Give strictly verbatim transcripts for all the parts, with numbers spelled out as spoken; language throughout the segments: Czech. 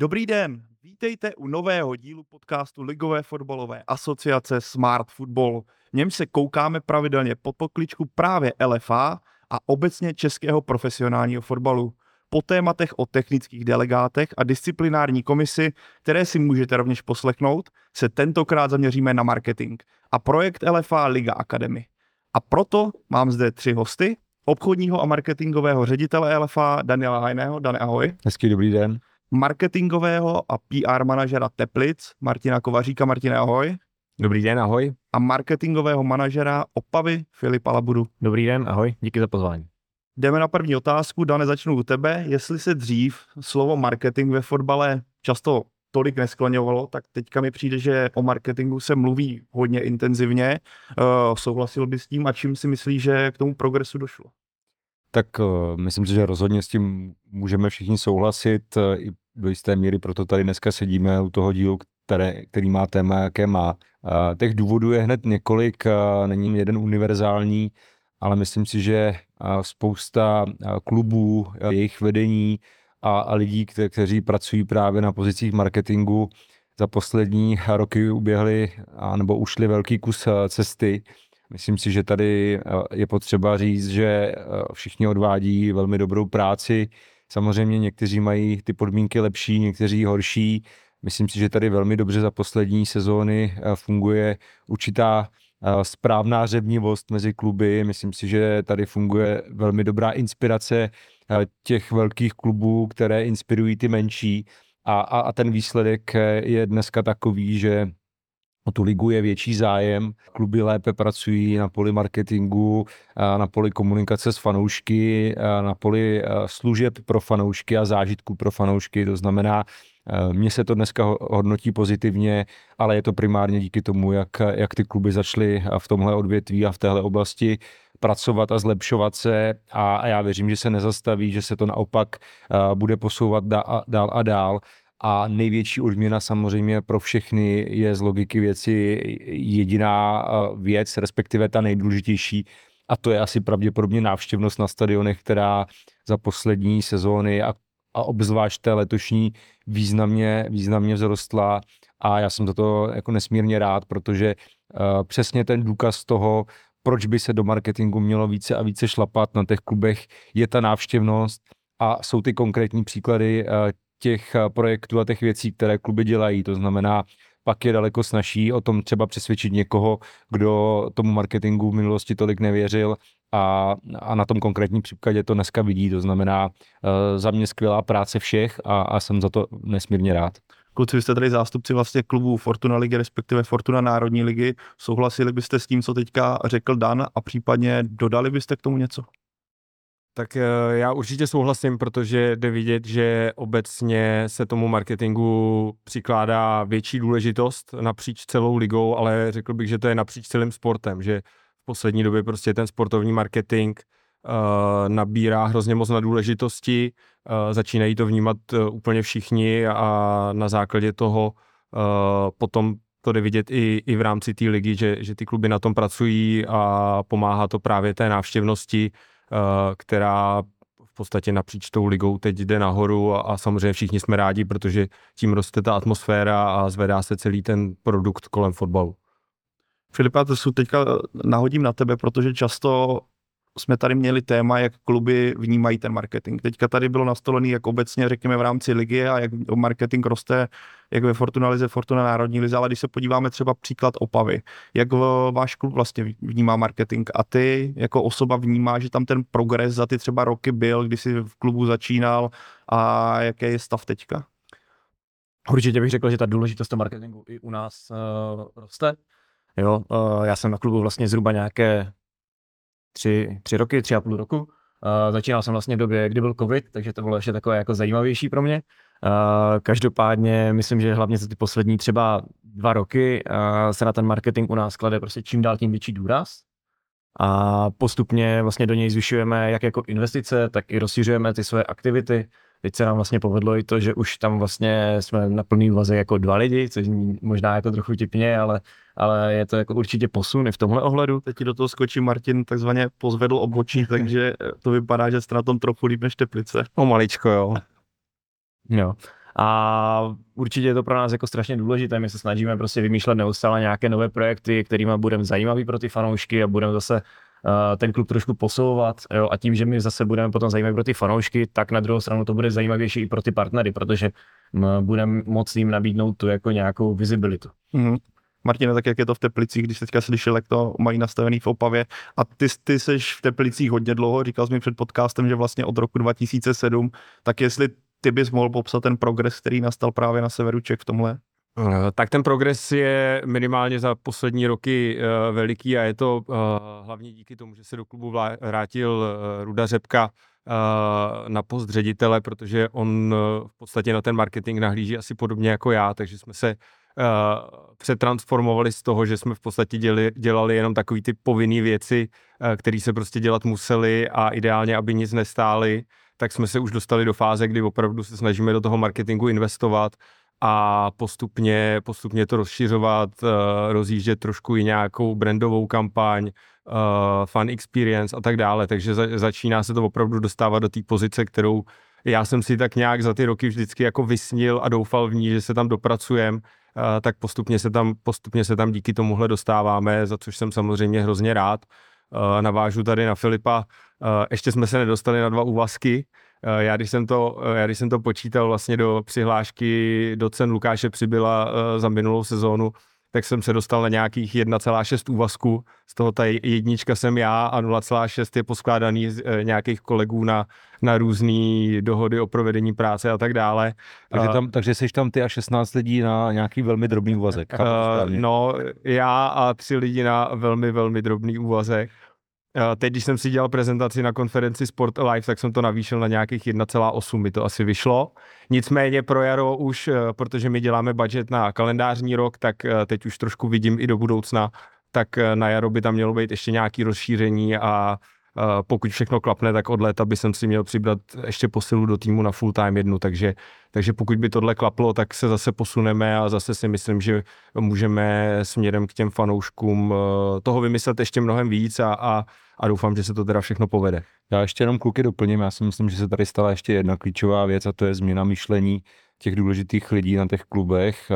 Dobrý den, vítejte u nového dílu podcastu Ligové fotbalové asociace Smart Football. V něm se koukáme pravidelně pod pokličku právě L F A a obecně českého profesionálního fotbalu. Po tématech o technických delegátech a disciplinární komisi, které si můžete rovněž poslechnout, se tentokrát zaměříme na marketing a projekt L F A Liga Academy. A proto mám zde tři hosty, obchodního a marketingového ředitele L F A Daniela Hajného. Dan, ahoj. Hezký dobrý den. Marketingového a P R manažera Teplic Martina Kovaříka. Martine, ahoj. Dobrý den, ahoj. A marketingového manažera Opavy Filipa Labudu. Dobrý den, ahoj, díky za pozvání. Jdeme na první otázku. Dane, začnu u tebe. Jestli se dřív slovo marketing ve fotbale často tolik neskloňovalo, tak teďka mi přijde, že o marketingu se mluví hodně intenzivně. Uh, souhlasil bys s tím a čím si myslíš, že k tomu progresu došlo? Tak uh, myslím si, že rozhodně s tím můžeme všichni souhlasit uh, i do jisté míry, proto tady dneska sedíme u toho dílu, které, který má téma, jaké má. Uh, těch důvodů je hned několik, uh, není jeden univerzální, ale myslím si, že uh, spousta uh, klubů, uh, jejich vedení a, a lidí, kte- kteří pracují právě na pozicích marketingu, za poslední roky uběhli a, nebo ušli velký kus uh, cesty. Myslím si, že tady je potřeba říct, že všichni odvádí velmi dobrou práci. Samozřejmě někteří mají ty podmínky lepší, někteří horší. Myslím si, že tady velmi dobře za poslední sezóny funguje určitá správná řevnivost mezi kluby. Myslím si, že tady funguje velmi dobrá inspirace těch velkých klubů, které inspirují ty menší. A, a, a ten výsledek je dneska takový, že o tu ligu je větší zájem, kluby lépe pracují na poli marketingu, na poli komunikace s fanoušky, na poli služeb pro fanoušky a zážitků pro fanoušky. To znamená, mně se to dneska hodnotí pozitivně, ale je to primárně díky tomu, jak, jak ty kluby začaly v tomhle odvětví a v téhle oblasti pracovat a zlepšovat se a, a já věřím, že se nezastaví, že se to naopak bude posouvat dál a dál. A největší odměna samozřejmě pro všechny je z logiky věci jediná věc, respektive ta nejdůležitější, a to je asi pravděpodobně návštěvnost na stadionech, která za poslední sezóny a, a obzvlášť té letošní významně, významně vzrostla. A já jsem za to jako nesmírně rád, protože uh, přesně ten důkaz toho, proč by se do marketingu mělo více a více šlapat na těch klubech, je ta návštěvnost a jsou ty konkrétní příklady uh, těch projektů a těch věcí, které kluby dělají. To znamená, pak je daleko snazší o tom třeba přesvědčit někoho, kdo tomu marketingu v minulosti tolik nevěřil a, a na tom konkrétním příkladě to dneska vidí. To znamená, e, za mě skvělá práce všech a, a jsem za to nesmírně rád. Kluci, vy jste tady zástupci vlastně klubů Fortuna ligy, respektive Fortuna národní ligy. Souhlasili byste s tím, co teďka řekl Dan a případně dodali byste k tomu něco? Tak já určitě souhlasím, protože jde vidět, že obecně se tomu marketingu přikládá větší důležitost napříč celou ligou, ale řekl bych, že to je napříč celým sportem, že v poslední době prostě ten sportovní marketing uh, nabírá hrozně moc na důležitosti, uh, začínají to vnímat uh, úplně všichni a na základě toho uh, potom to jde vidět i, i v rámci té ligy, že, že ty kluby na tom pracují a pomáhá to právě té návštěvnosti, která v podstatě napříč tou ligou teď jde nahoru a, a samozřejmě všichni jsme rádi, protože tím roste ta atmosféra a zvedá se celý ten produkt kolem fotbalu. Filipa, to se teďka nahodím na tebe, protože často jsme tady měli téma, jak kluby vnímají ten marketing. Teďka tady bylo nastolený, jak obecně řekněme v rámci ligy a jak marketing roste, jak ve Fortuna lize, Fortuna národní lize, ale když se podíváme třeba příklad Opavy, jak váš klub vlastně vnímá marketing a ty jako osoba vnímá, že tam ten progres za ty třeba roky byl, když jsi v klubu začínal a jaký je stav teďka? Určitě bych řekl, že ta důležitost marketingu i u nás uh, roste. Jo, uh, já jsem na klubu vlastně zhruba nějaké Tři, tři roky, tři a půl roku. Uh, začínal jsem vlastně v době, kdy byl covid, takže to bylo ještě takové jako zajímavější pro mě. Uh, každopádně myslím, že hlavně za ty poslední třeba dva roky uh, se na ten marketing u nás klade prostě čím dál tím větší důraz. A postupně vlastně do něj zvyšujeme jak jako investice, tak i rozšiřujeme ty své aktivity. Teď se nám vlastně povedlo i to, že už tam vlastně jsme na plný úvazek jako dva lidi, což možná jako trochu tipně, ale, ale je to jako určitě posun i v tomhle ohledu. Teď do toho skočí Martin, takzvaně pozvedl obočí, takže to vypadá, že jste na tom trochu líp než Teplice. No maličko, jo. Jo. A určitě je to pro nás jako strašně důležité. My se snažíme prostě vymýšlet neustále nějaké nové projekty, kterými budeme zajímavý pro ty fanoušky a budeme zase uh, ten klub trošku posouvat. Jo? A tím, že my zase budeme potom zajímaví pro ty fanoušky, tak na druhou stranu to bude zajímavější i pro ty partnery, protože budeme moct jim nabídnout tu jako nějakou vizibilitu. Mm-hmm. Martine, tak jak je to v Teplicích, když teďka slyšel, jak to mají nastavený v Opavě, a ty, ty seš v Teplicích hodně dlouho, říkal jsi mi před podcastem, že vlastně od roku dva tisíce sedm, tak jestli ty bys mohl popsat ten progres, který nastal právě na severu Čech v tomhle? Tak ten progres je minimálně za poslední roky veliký a je to hlavně díky tomu, že se do klubu vrátil Ruda Řepka na post ředitele, protože on v podstatě na ten marketing nahlíží asi podobně jako já, takže jsme se Uh, přetransformovali z toho, že jsme v podstatě děli, dělali jenom takový ty povinné věci, uh, které se prostě dělat museli a ideálně, aby nic nestály, tak jsme se už dostali do fáze, kdy opravdu se snažíme do toho marketingu investovat a postupně, postupně to rozšiřovat, uh, rozjíždět trošku i nějakou brandovou kampaň, uh, fan experience a tak dále, takže za, začíná se to opravdu dostávat do té pozice, kterou já jsem si tak nějak za ty roky vždycky jako vysnil a doufal v ní, že se tam dopracujem, tak postupně se tam, postupně se tam díky tomuhle dostáváme, za což jsem samozřejmě hrozně rád. Navážu tady na Filipa, ještě jsme se nedostali na dva úvazky. Já když jsem to, já když jsem to počítal vlastně do přihlášky do cen Lukáše Přibyla za minulou sezónu, tak jsem se dostal na nějakých jedna celá šest úvazků, z toho ta jednička jsem já a nula celá šest je poskládaný z nějakých kolegů na, na různé dohody o provedení práce a tak dále. Takže, tam, takže jsi tam ty a šestnáct lidí na nějaký velmi drobný úvazek. Uh, no, já a tři lidi na velmi, velmi drobný úvazek. Uh, teď, když jsem si dělal prezentaci na konferenci Sport Live, tak jsem to navýšil na nějakých jedna celá osm, mi to asi vyšlo. Nicméně pro jaro už, uh, protože my děláme budget na kalendářní rok, tak uh, teď už trošku vidím i do budoucna, tak uh, na jaro by tam mělo být ještě nějaké rozšíření a uh, pokud všechno klapne, tak od léta by jsem si měl přibrat ještě posilu do týmu na full time jednu, takže, takže pokud by tohle klaplo, tak se zase posuneme a zase si myslím, že můžeme směrem k těm fanouškům uh, toho vymyslet ještě mnohem víc a, a a doufám, že se to teda všechno povede. Já ještě jenom kluky doplním, já si myslím, že se tady stala ještě jedna klíčová věc a to je změna myšlení těch důležitých lidí na těch klubech.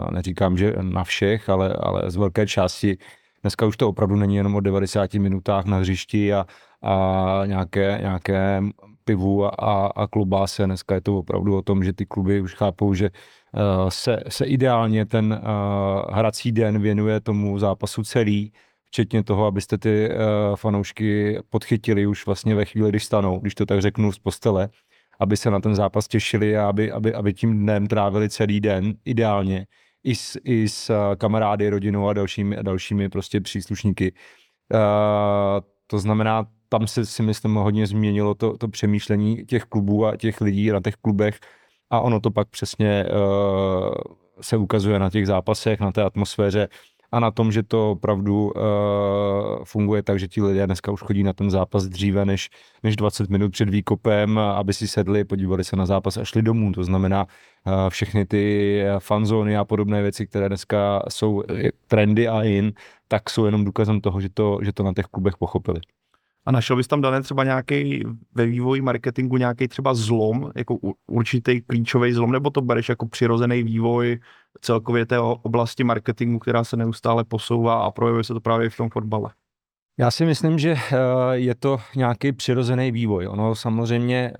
A neříkám, že na všech, ale, ale z velké části. Dneska už to opravdu není jenom o devadesáti minutách na hřišti a, a nějaké, nějaké pivu a, a, a klobáse. Dneska je to opravdu o tom, že ty kluby už chápou, že se, se ideálně ten hrací den věnuje tomu zápasu celý, včetně toho, abyste ty uh, fanoušky podchytili už vlastně ve chvíli, když stanou, když to tak řeknu, z postele, aby se na ten zápas těšili a aby, aby, aby tím dnem trávili celý den ideálně i s, i s uh, kamarády, rodinou a dalšími, dalšími prostě příslušníky. Uh, to znamená, tam se si myslím hodně změnilo to, to přemýšlení těch klubů a těch lidí na těch klubech a ono to pak přesně uh, se ukazuje na těch zápasech, na té atmosféře, a na tom, že to opravdu uh, funguje tak, že ti lidé dneska už chodí na ten zápas dříve než, než dvacet minut před výkopem, aby si sedli, podívali se na zápas a šli domů. To znamená uh, všechny ty fanzóny a podobné věci, které dneska jsou trendy a in, tak jsou jenom důkazem toho, že to, že to na těch klubech pochopili. A našel bys tam, Dané, třeba nějaký ve vývoji marketingu nějaký třeba zlom, jako určitý klíčový zlom, nebo to bereš jako přirozený vývoj celkově té oblasti marketingu, která se neustále posouvá a projevuje se to právě v tom fotbale? Já si myslím, že je to nějaký přirozený vývoj. Ono samozřejmě,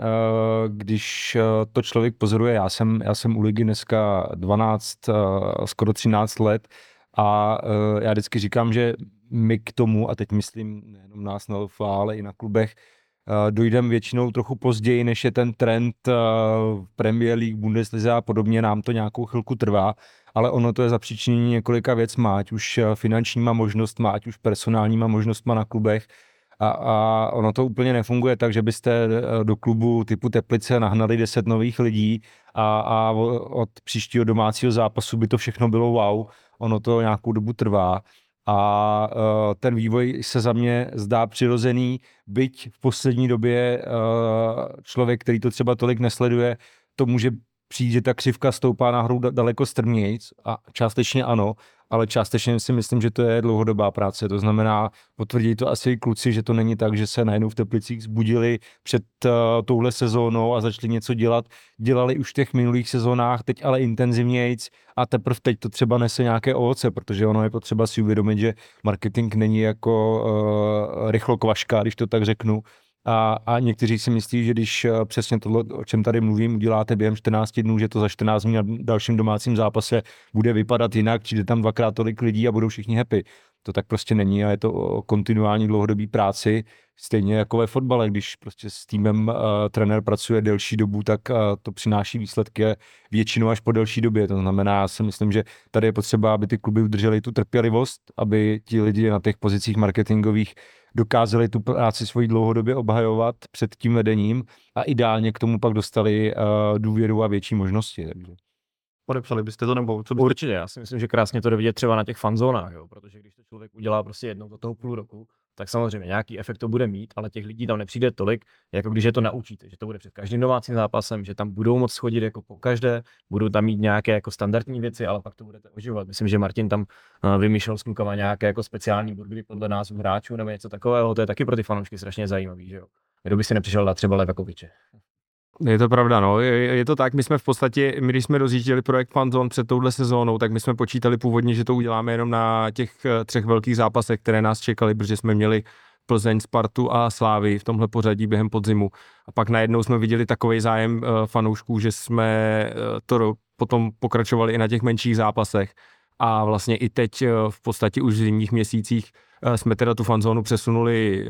když to člověk pozoruje, já jsem, já jsem u ligy dneska dvanáct, skoro třináct let a já vždycky říkám, že my k tomu, a teď myslím nejenom nás na el ef á, ale i na klubech, dojdeme většinou trochu později, než je ten trend Premier League, Bundesliga a podobně, nám to nějakou chvilku trvá, ale ono to je zapříčinění několika věcma, ať už finančníma možnostma, ať už personálníma možnostma na klubech a, a ono to úplně nefunguje tak, že byste do klubu typu Teplice nahnali deset nových lidí a, a od příštího domácího zápasu by to všechno bylo wow, ono to nějakou dobu trvá. A ten vývoj se za mě zdá přirozený, byť v poslední době člověk, který to třeba tolik nesleduje, to může přijde, že ta křivka stoupá nahoru daleko strmějíc a částečně ano, ale částečně si myslím, že to je dlouhodobá práce. To znamená, potvrdí to asi kluci, že to není tak, že se najednou v Teplicích zbudili před uh, touhle sezónou a začali něco dělat. Dělali už v těch minulých sezónách, teď ale intenzivnějc a teprve teď to třeba nese nějaké ovoce, protože ono je potřeba si uvědomit, že marketing není jako uh, rychlo kvaška, když to tak řeknu. A, a někteří si myslí, že když přesně tohle, o čem tady mluvím, uděláte během čtrnácti dnů, že to za čtrnáct dní na dalším domácím zápase bude vypadat jinak, přijde tam dvakrát tolik lidí a budou všichni happy. To tak prostě není a je to o kontinuální dlouhodobé práci, stejně jako ve fotbale, když prostě s týmem uh, trenér pracuje delší dobu, tak uh, to přináší výsledky většinou až po delší době. To znamená, já si myslím, že tady je potřeba, aby ty kluby udrželi tu trpělivost, aby ti lidi na těch pozicích marketingových dokázali tu práci svoji dlouhodobě obhajovat před tím vedením a ideálně k tomu pak dostali uh, důvěru a větší možnosti. Takže. Podepsali byste to nebo co byste... Určitě, já si myslím, že krásně to jde vidět třeba na těch fanzónách, jo? Protože když to člověk udělá prostě jednou do toho půl roku, tak samozřejmě nějaký efekt to bude mít, ale těch lidí tam nepřijde tolik, jako když je to naučíte, že to bude před každým domácím zápasem, že tam budou moc chodit jako po každé, budou tam mít nějaké jako standardní věci, ale pak to budete oživovat. Myslím, že Martin tam vymýšlel s klukama nějaké jako speciální burgery podle názvu hráčů nebo něco takového, to je taky pro ty fanoušky strašně zajímavý, že jo. Kdo by si nepřišel dát třeba Levakoviče. Je to pravda, no. Je, je to tak, my jsme v podstatě, my když jsme rozjížděli projekt Fanzón před touhle sezónou, tak my jsme počítali původně, že to uděláme jenom na těch třech velkých zápasech, které nás čekaly, protože jsme měli Plzeň, Spartu a Slávy v tomhle pořadí během podzimu. A pak najednou jsme viděli takovej zájem fanoušků, že jsme to potom pokračovali i na těch menších zápasech. A vlastně i teď v podstatě už v zimních měsících jsme teda tu fanzónu přesunuli,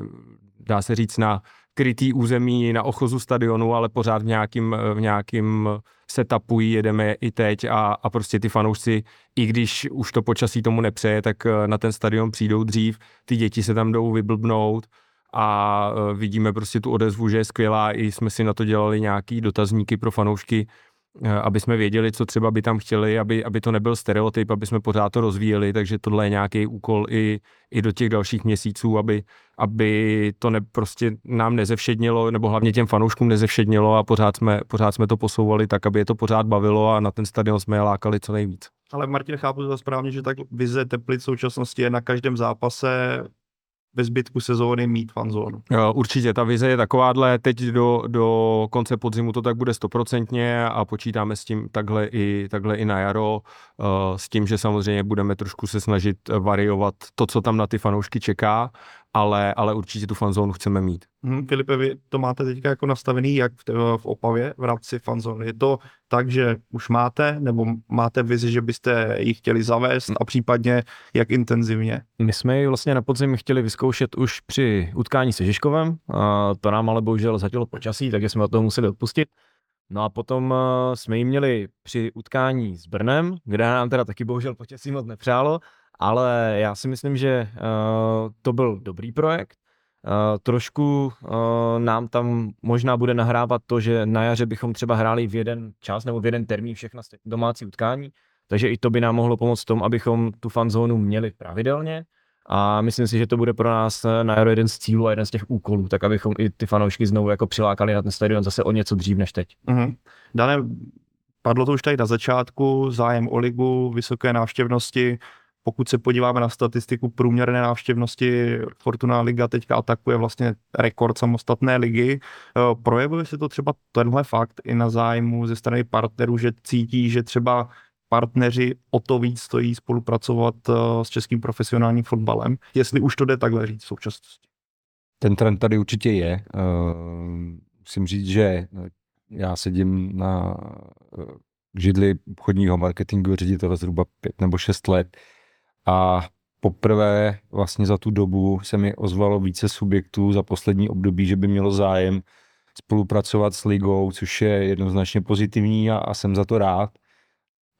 dá se říct, na krytý území, na ochozu stadionu, ale pořád v nějakým, v nějakým setupu jedeme i teď a, a prostě ty fanoušci, i když už to počasí tomu nepřeje, tak na ten stadion přijdou dřív, ty děti se tam jdou vyblbnout a vidíme prostě tu odezvu, že je skvělá, i jsme si na to dělali nějaký dotazníky pro fanoušky, aby jsme věděli, co třeba by tam chtěli, aby, aby to nebyl stereotyp, aby jsme pořád to rozvíjeli, takže tohle je nějaký úkol i, i do těch dalších měsíců, aby, aby to ne, prostě nám nezevšednilo, nebo hlavně těm fanouškům nezevšednilo a pořád jsme, pořád jsme to posouvali tak, aby je to pořád bavilo a na ten stadion jsme je lákali co nejvíc. Ale Martin, chápu to správně, že tak vize Teplic v současnosti je na každém zápase ve zbytku sezóny mít fanzónu. Určitě, ta vize je takováhle, teď do, do konce podzimu to tak bude stoprocentně a počítáme s tím takhle i, takhle i na jaro, s tím, že samozřejmě budeme trošku se snažit variovat to, co tam na ty fanoušky čeká, ale, ale určitě tu fanzónu chceme mít. Hmm, Filipe, vy to máte teďka jako nastavený jak v, v Opavě v rámci fanzóny. Je to tak, že už máte, nebo máte vizi, že byste ji chtěli zavést a případně jak intenzivně? My jsme ji vlastně na podzim chtěli vyzkoušet už při utkání se Žižkovem, a to nám ale bohužel zatělo počasí, takže jsme od toho museli odpustit. No a potom jsme ji měli při utkání s Brnem, kde nám teda taky bohužel počasí moc nepřálo, ale já si myslím, že uh, to byl dobrý projekt. Uh, trošku uh, nám tam možná bude nahrávat to, že na jaře bychom třeba hráli v jeden čas nebo v jeden termín všechna domácí utkání, takže i to by nám mohlo pomoct v tom, abychom tu fanzónu měli pravidelně a myslím si, že to bude pro nás na jaro jeden z cílů a jeden z těch úkolů, tak abychom i ty fanoušky znovu jako přilákali na ten stadion zase o něco dřív než teď. Mm-hmm. Dane, padlo to už tady na začátku, zájem o ligu, vysoké návštěvnosti. Pokud se podíváme na statistiku průměrné návštěvnosti, FORTUNA:LIGA teďka atakuje vlastně rekord samostatné ligy. Projevuje se to třeba tenhle fakt i na zájmu ze strany partnerů, že cítí, že třeba partneři o to víc stojí spolupracovat s českým profesionálním fotbalem, jestli už to jde takhle říct v současnosti? Ten trend tady určitě je. Musím říct, že já sedím na židli obchodního marketingu ředitele zhruba pět nebo šest let. A poprvé vlastně za tu dobu se mi ozvalo více subjektů za poslední období, že by mělo zájem spolupracovat s ligou, což je jednoznačně pozitivní a, a jsem za to rád.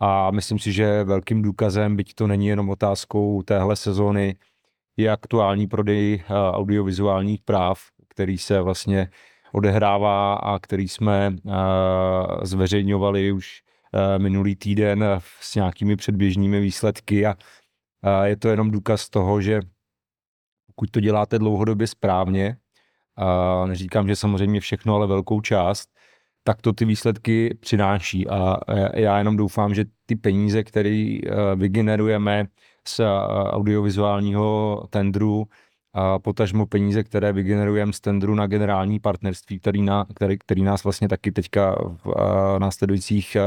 A myslím si, že velkým důkazem, byť to není jenom otázkou téhle sezóny, je aktuální prodej audiovizuálních práv, který se vlastně odehrává a který jsme zveřejňovali už minulý týden s nějakými předběžnými výsledky a je to jenom důkaz toho, že pokud to děláte dlouhodobě správně, a neříkám, že samozřejmě všechno, ale velkou část, tak to ty výsledky přináší. A já jenom doufám, že ty peníze, které vygenerujeme z audiovizuálního tendru, a potažmo peníze, které vygenerujeme z tendru na generální partnerství, který, na, který, který nás vlastně taky teďka v a, následujících a,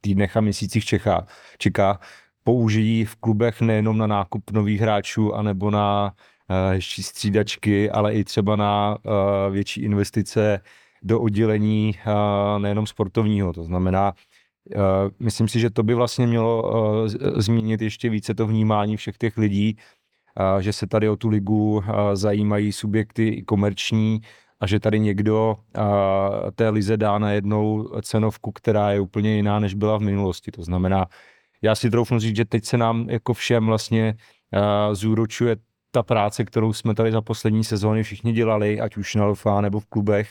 týdnech a měsících čeká, čeká, použijí v klubech nejenom na nákup nových hráčů anebo na a, ještě střídačky, ale i třeba na a, větší investice do oddělení a, nejenom sportovního. To znamená, a, myslím si, že to by vlastně mělo a, zmínit ještě více to vnímání všech těch lidí, že se tady o tu ligu zajímají subjekty komerční a že tady někdo té lize dá najednou cenovku, která je úplně jiná, než byla v minulosti. To znamená, já si troufnu říct, že teď se nám jako všem vlastně zúročuje ta práce, kterou jsme tady za poslední sezóny všichni dělali, ať už na el ef á nebo v klubech,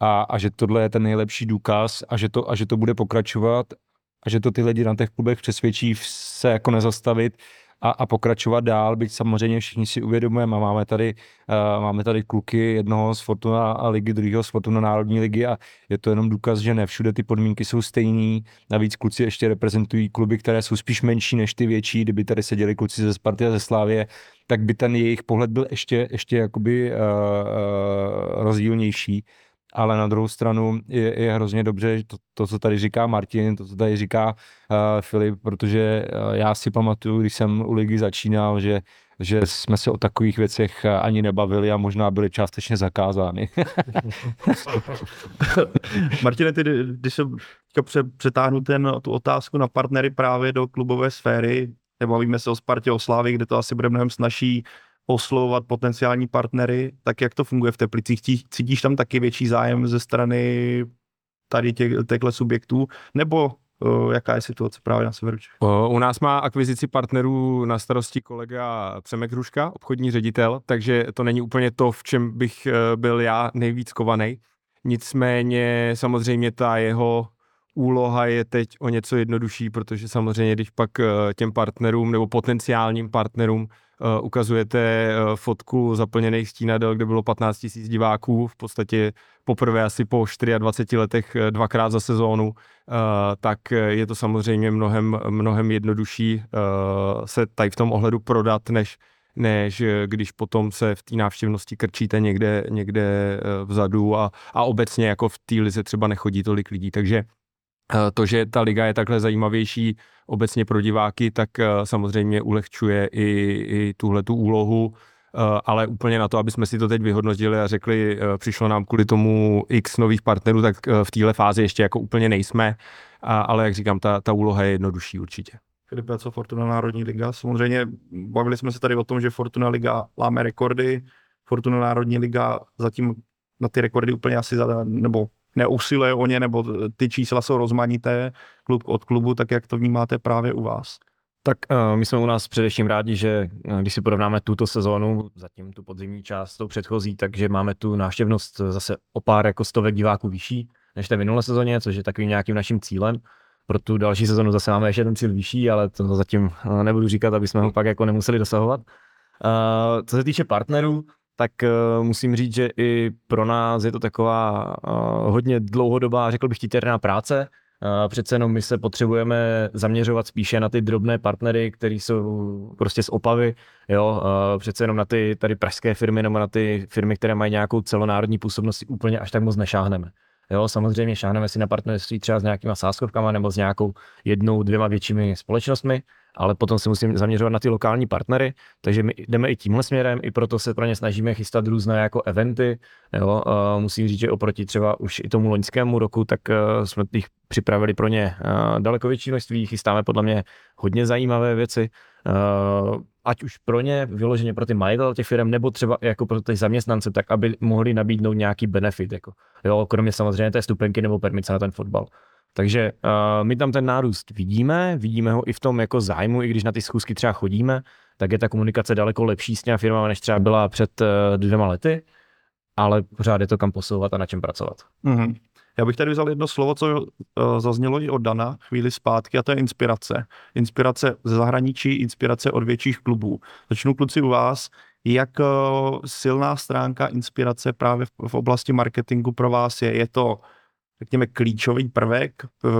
a, a že tohle je ten nejlepší důkaz a že to, a že to bude pokračovat a že to ty lidi na těch klubech přesvědčí se jako nezastavit, A, a pokračovat dál, byť samozřejmě všichni si uvědomujeme a máme tady, uh, máme tady kluky jednoho z Fortuna ligy, druhého z Fortuna národní ligy a je to jenom důkaz, že ne všude ty podmínky jsou stejný. Navíc kluci ještě reprezentují kluby, které jsou spíš menší než ty větší. Kdyby tady seděli kluci ze Sparty a ze Slávie, tak by ten jejich pohled byl ještě, ještě jakoby uh, uh, rozdílnější. Ale na druhou stranu je, je hrozně dobře to, to, co tady říká Martin, to, co tady říká uh, Filip, protože uh, já si pamatuju, když jsem u ligy začínal, že, že jsme se o takových věcech ani nebavili a možná byly částečně zakázány. Martine, ty, když se přetáhnu ten, tu otázku na partnery právě do klubové sféry, nebavíme se o Spartě, o Slávě, kde to asi bude mnohem snažší oslovovat potenciální partnery, tak jak to funguje v Teplicích? Cítíš tam taky větší zájem ze strany tady těch, těchto subjektů? Nebo uh, jaká je situace právě na severu Čech? U nás má akvizici partnerů na starosti kolega Přemek Hruška, obchodní ředitel, takže to není úplně to, v čem bych byl já nejvíc kovaný. Nicméně samozřejmě ta jeho úloha je teď o něco jednodušší, protože samozřejmě, když pak těm partnerům nebo potenciálním partnerům Uh, ukazujete uh, fotku zaplněných stínadel, kde bylo patnáct tisíc diváků, v podstatě poprvé asi po dvaceti čtyřech letech uh, dvakrát za sezónu, uh, tak je to samozřejmě mnohem, mnohem jednodušší uh, se tady v tom ohledu prodat, než, než když potom se v té návštěvnosti krčíte někde, někde uh, vzadu a, a obecně jako v té lize třeba nechodí tolik lidí, takže to, že ta liga je takhle zajímavější obecně pro diváky, tak samozřejmě ulehčuje i, i tuhletu úlohu, ale úplně na to, aby jsme si to teď vyhodnotili a řekli, přišlo nám kvůli tomu x nových partnerů, tak v téhle fázi ještě jako úplně nejsme, a, ale jak říkám, ta, ta úloha je jednodušší určitě. Filipe, co Fortuna národní liga? Samozřejmě bavili jsme se tady o tom, že Fortuna liga láme rekordy, Fortuna národní liga zatím na ty rekordy úplně asi zadá, nebo neusiluje o ně, nebo ty čísla jsou rozmanité klub od klubu, tak jak to vnímáte právě u vás? Tak my jsme u nás především rádi, že když si porovnáme tuto sezónu, zatím tu podzimní část, tou předchozí, takže máme tu návštěvnost zase o pár jako stovek diváků vyšší než té minulé sezóně, což je takovým nějakým naším cílem. Pro tu další sezónu zase máme ještě jeden cíl vyšší, ale to zatím nebudu říkat, aby jsme ho pak jako nemuseli dosahovat. Co se týče partnerů, tak uh, musím říct, že i pro nás je to taková uh, hodně dlouhodobá, řekl bych, titěrná práce. Uh, přece jenom my se potřebujeme zaměřovat spíše na ty drobné partnery, kteří jsou prostě z Opavy, jo, uh, přece jenom na ty tady pražské firmy nebo na ty firmy, které mají nějakou celonárodní působnost, úplně až tak moc nešáhneme. Jo, samozřejmě šáhneme si na partnerství třeba s nějakýma sázkovkama nebo s nějakou jednou, dvěma většími společnostmi, ale potom se musíme zaměřovat na ty lokální partnery, takže my jdeme i tímhle směrem, i proto se pro ně snažíme chystat různé jako eventy. Jo, uh, musím říct, že oproti třeba už i tomu loňskému roku, tak uh, jsme jich připravili pro ně uh, daleko větší množství, chystáme podle mě hodně zajímavé věci, uh, ať už pro ně, vyloženě pro ty majitele těch firem, nebo třeba jako pro ty zaměstnance, tak aby mohli nabídnout nějaký benefit, jako, jo, kromě samozřejmě té stupenky nebo permice na ten fotbal. Takže uh, my tam ten nárůst vidíme, vidíme ho i v tom jako zájmu, i když na ty schůzky třeba chodíme, tak je ta komunikace daleko lepší s těma firmama, než třeba byla před uh, dvěma lety, ale pořád je to kam posouvat a na čem pracovat. Mm-hmm. Já bych tady vzal jedno slovo, co uh, zaznělo i od Dana chvíli zpátky, a to je inspirace. Inspirace ze zahraničí, inspirace od větších klubů. Začnu, kluci, u vás. Jak uh, silná stránka inspirace právě v, v oblasti marketingu pro vás je? Je to řekněme, klíčový prvek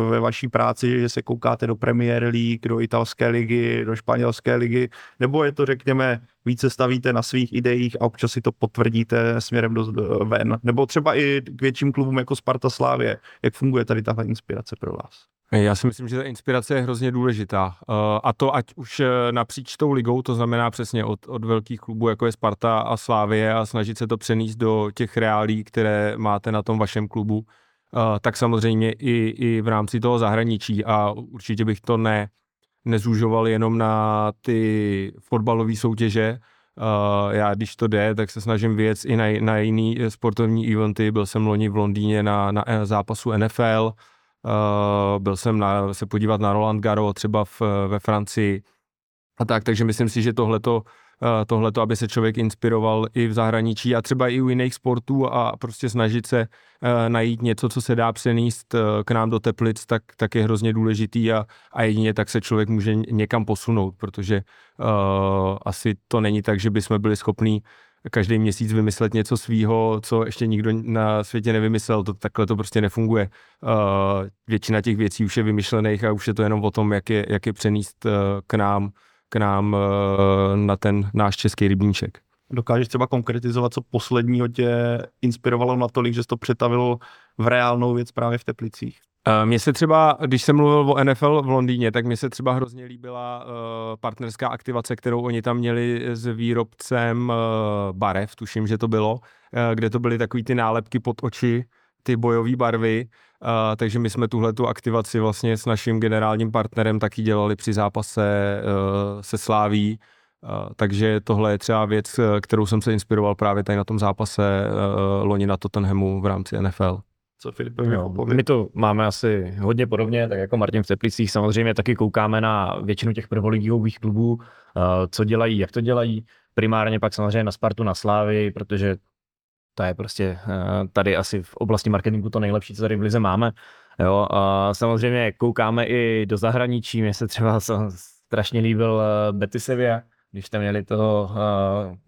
ve vaší práci, že se koukáte do Premier League, do italské ligy, do španělské ligy, nebo je to, řekněme, více stavíte na svých ideích a občas si to potvrdíte směrem do, ven, nebo třeba i k větším klubům jako Sparta, Slávie. Jak funguje tady tahle inspirace pro vás? Já si myslím, že ta inspirace je hrozně důležitá. A to ať už napříč tou ligou, to znamená přesně od, od velkých klubů, jako je Sparta a Slávie, a snažit se to přenést do těch reálí, které máte na tom vašem klubu, tak samozřejmě i, i v rámci toho zahraničí. A určitě bych to ne, nezúžoval jenom na ty fotbalové soutěže. Já, když to jde, tak se snažím věc i na, na jiné sportovní eventy. Byl jsem loni v Londýně na, na zápasu N F L, Uh, byl jsem na, se podívat na Roland Garros třeba v, ve Francii a tak, takže myslím si, že tohleto, uh, tohleto, aby se člověk inspiroval i v zahraničí a třeba i u jiných sportů a prostě snažit se uh, najít něco, co se dá přenést uh, k nám do Teplic, tak, tak je hrozně důležitý a, a jedině tak se člověk může někam posunout, protože uh, asi to není tak, že bychom byli schopní každý měsíc vymyslet něco svýho, co ještě nikdo na světě nevymyslel, to, takhle to prostě nefunguje. Uh, většina těch věcí už je vymyšlených a už je to jenom o tom, jak je, jak je přenést uh, k nám, k nám uh, na ten náš český rybníček. Dokážeš třeba konkretizovat, co posledního tě inspirovalo natolik, že jsi to přetavilo v reálnou věc právě v Teplicích? Mně se třeba, když jsem mluvil o N F L v Londýně, tak mně se třeba hrozně líbila uh, partnerská aktivace, kterou oni tam měli s výrobcem uh, barev, tuším, že to bylo, uh, kde to byly takový ty nálepky pod oči, ty bojové barvy, uh, takže my jsme tuhletu aktivaci vlastně s naším generálním partnerem taky dělali při zápase uh, se Sláví, uh, takže tohle je třeba věc, kterou jsem se inspiroval právě tady na tom zápase uh, loni na Tottenhamu v rámci N F L. Co Filipe, no, my to máme asi hodně podobně, tak jako Martin v Teplicích samozřejmě taky koukáme na většinu těch prvoligových klubů, co dělají, jak to dělají, primárně pak samozřejmě na Spartu, na Slávii, protože ta je prostě tady asi v oblasti marketingu to nejlepší, co tady v lize máme. Jo, a samozřejmě koukáme i do zahraničí, mně se třeba strašně líbil Betis Sevilla, když tam měli toho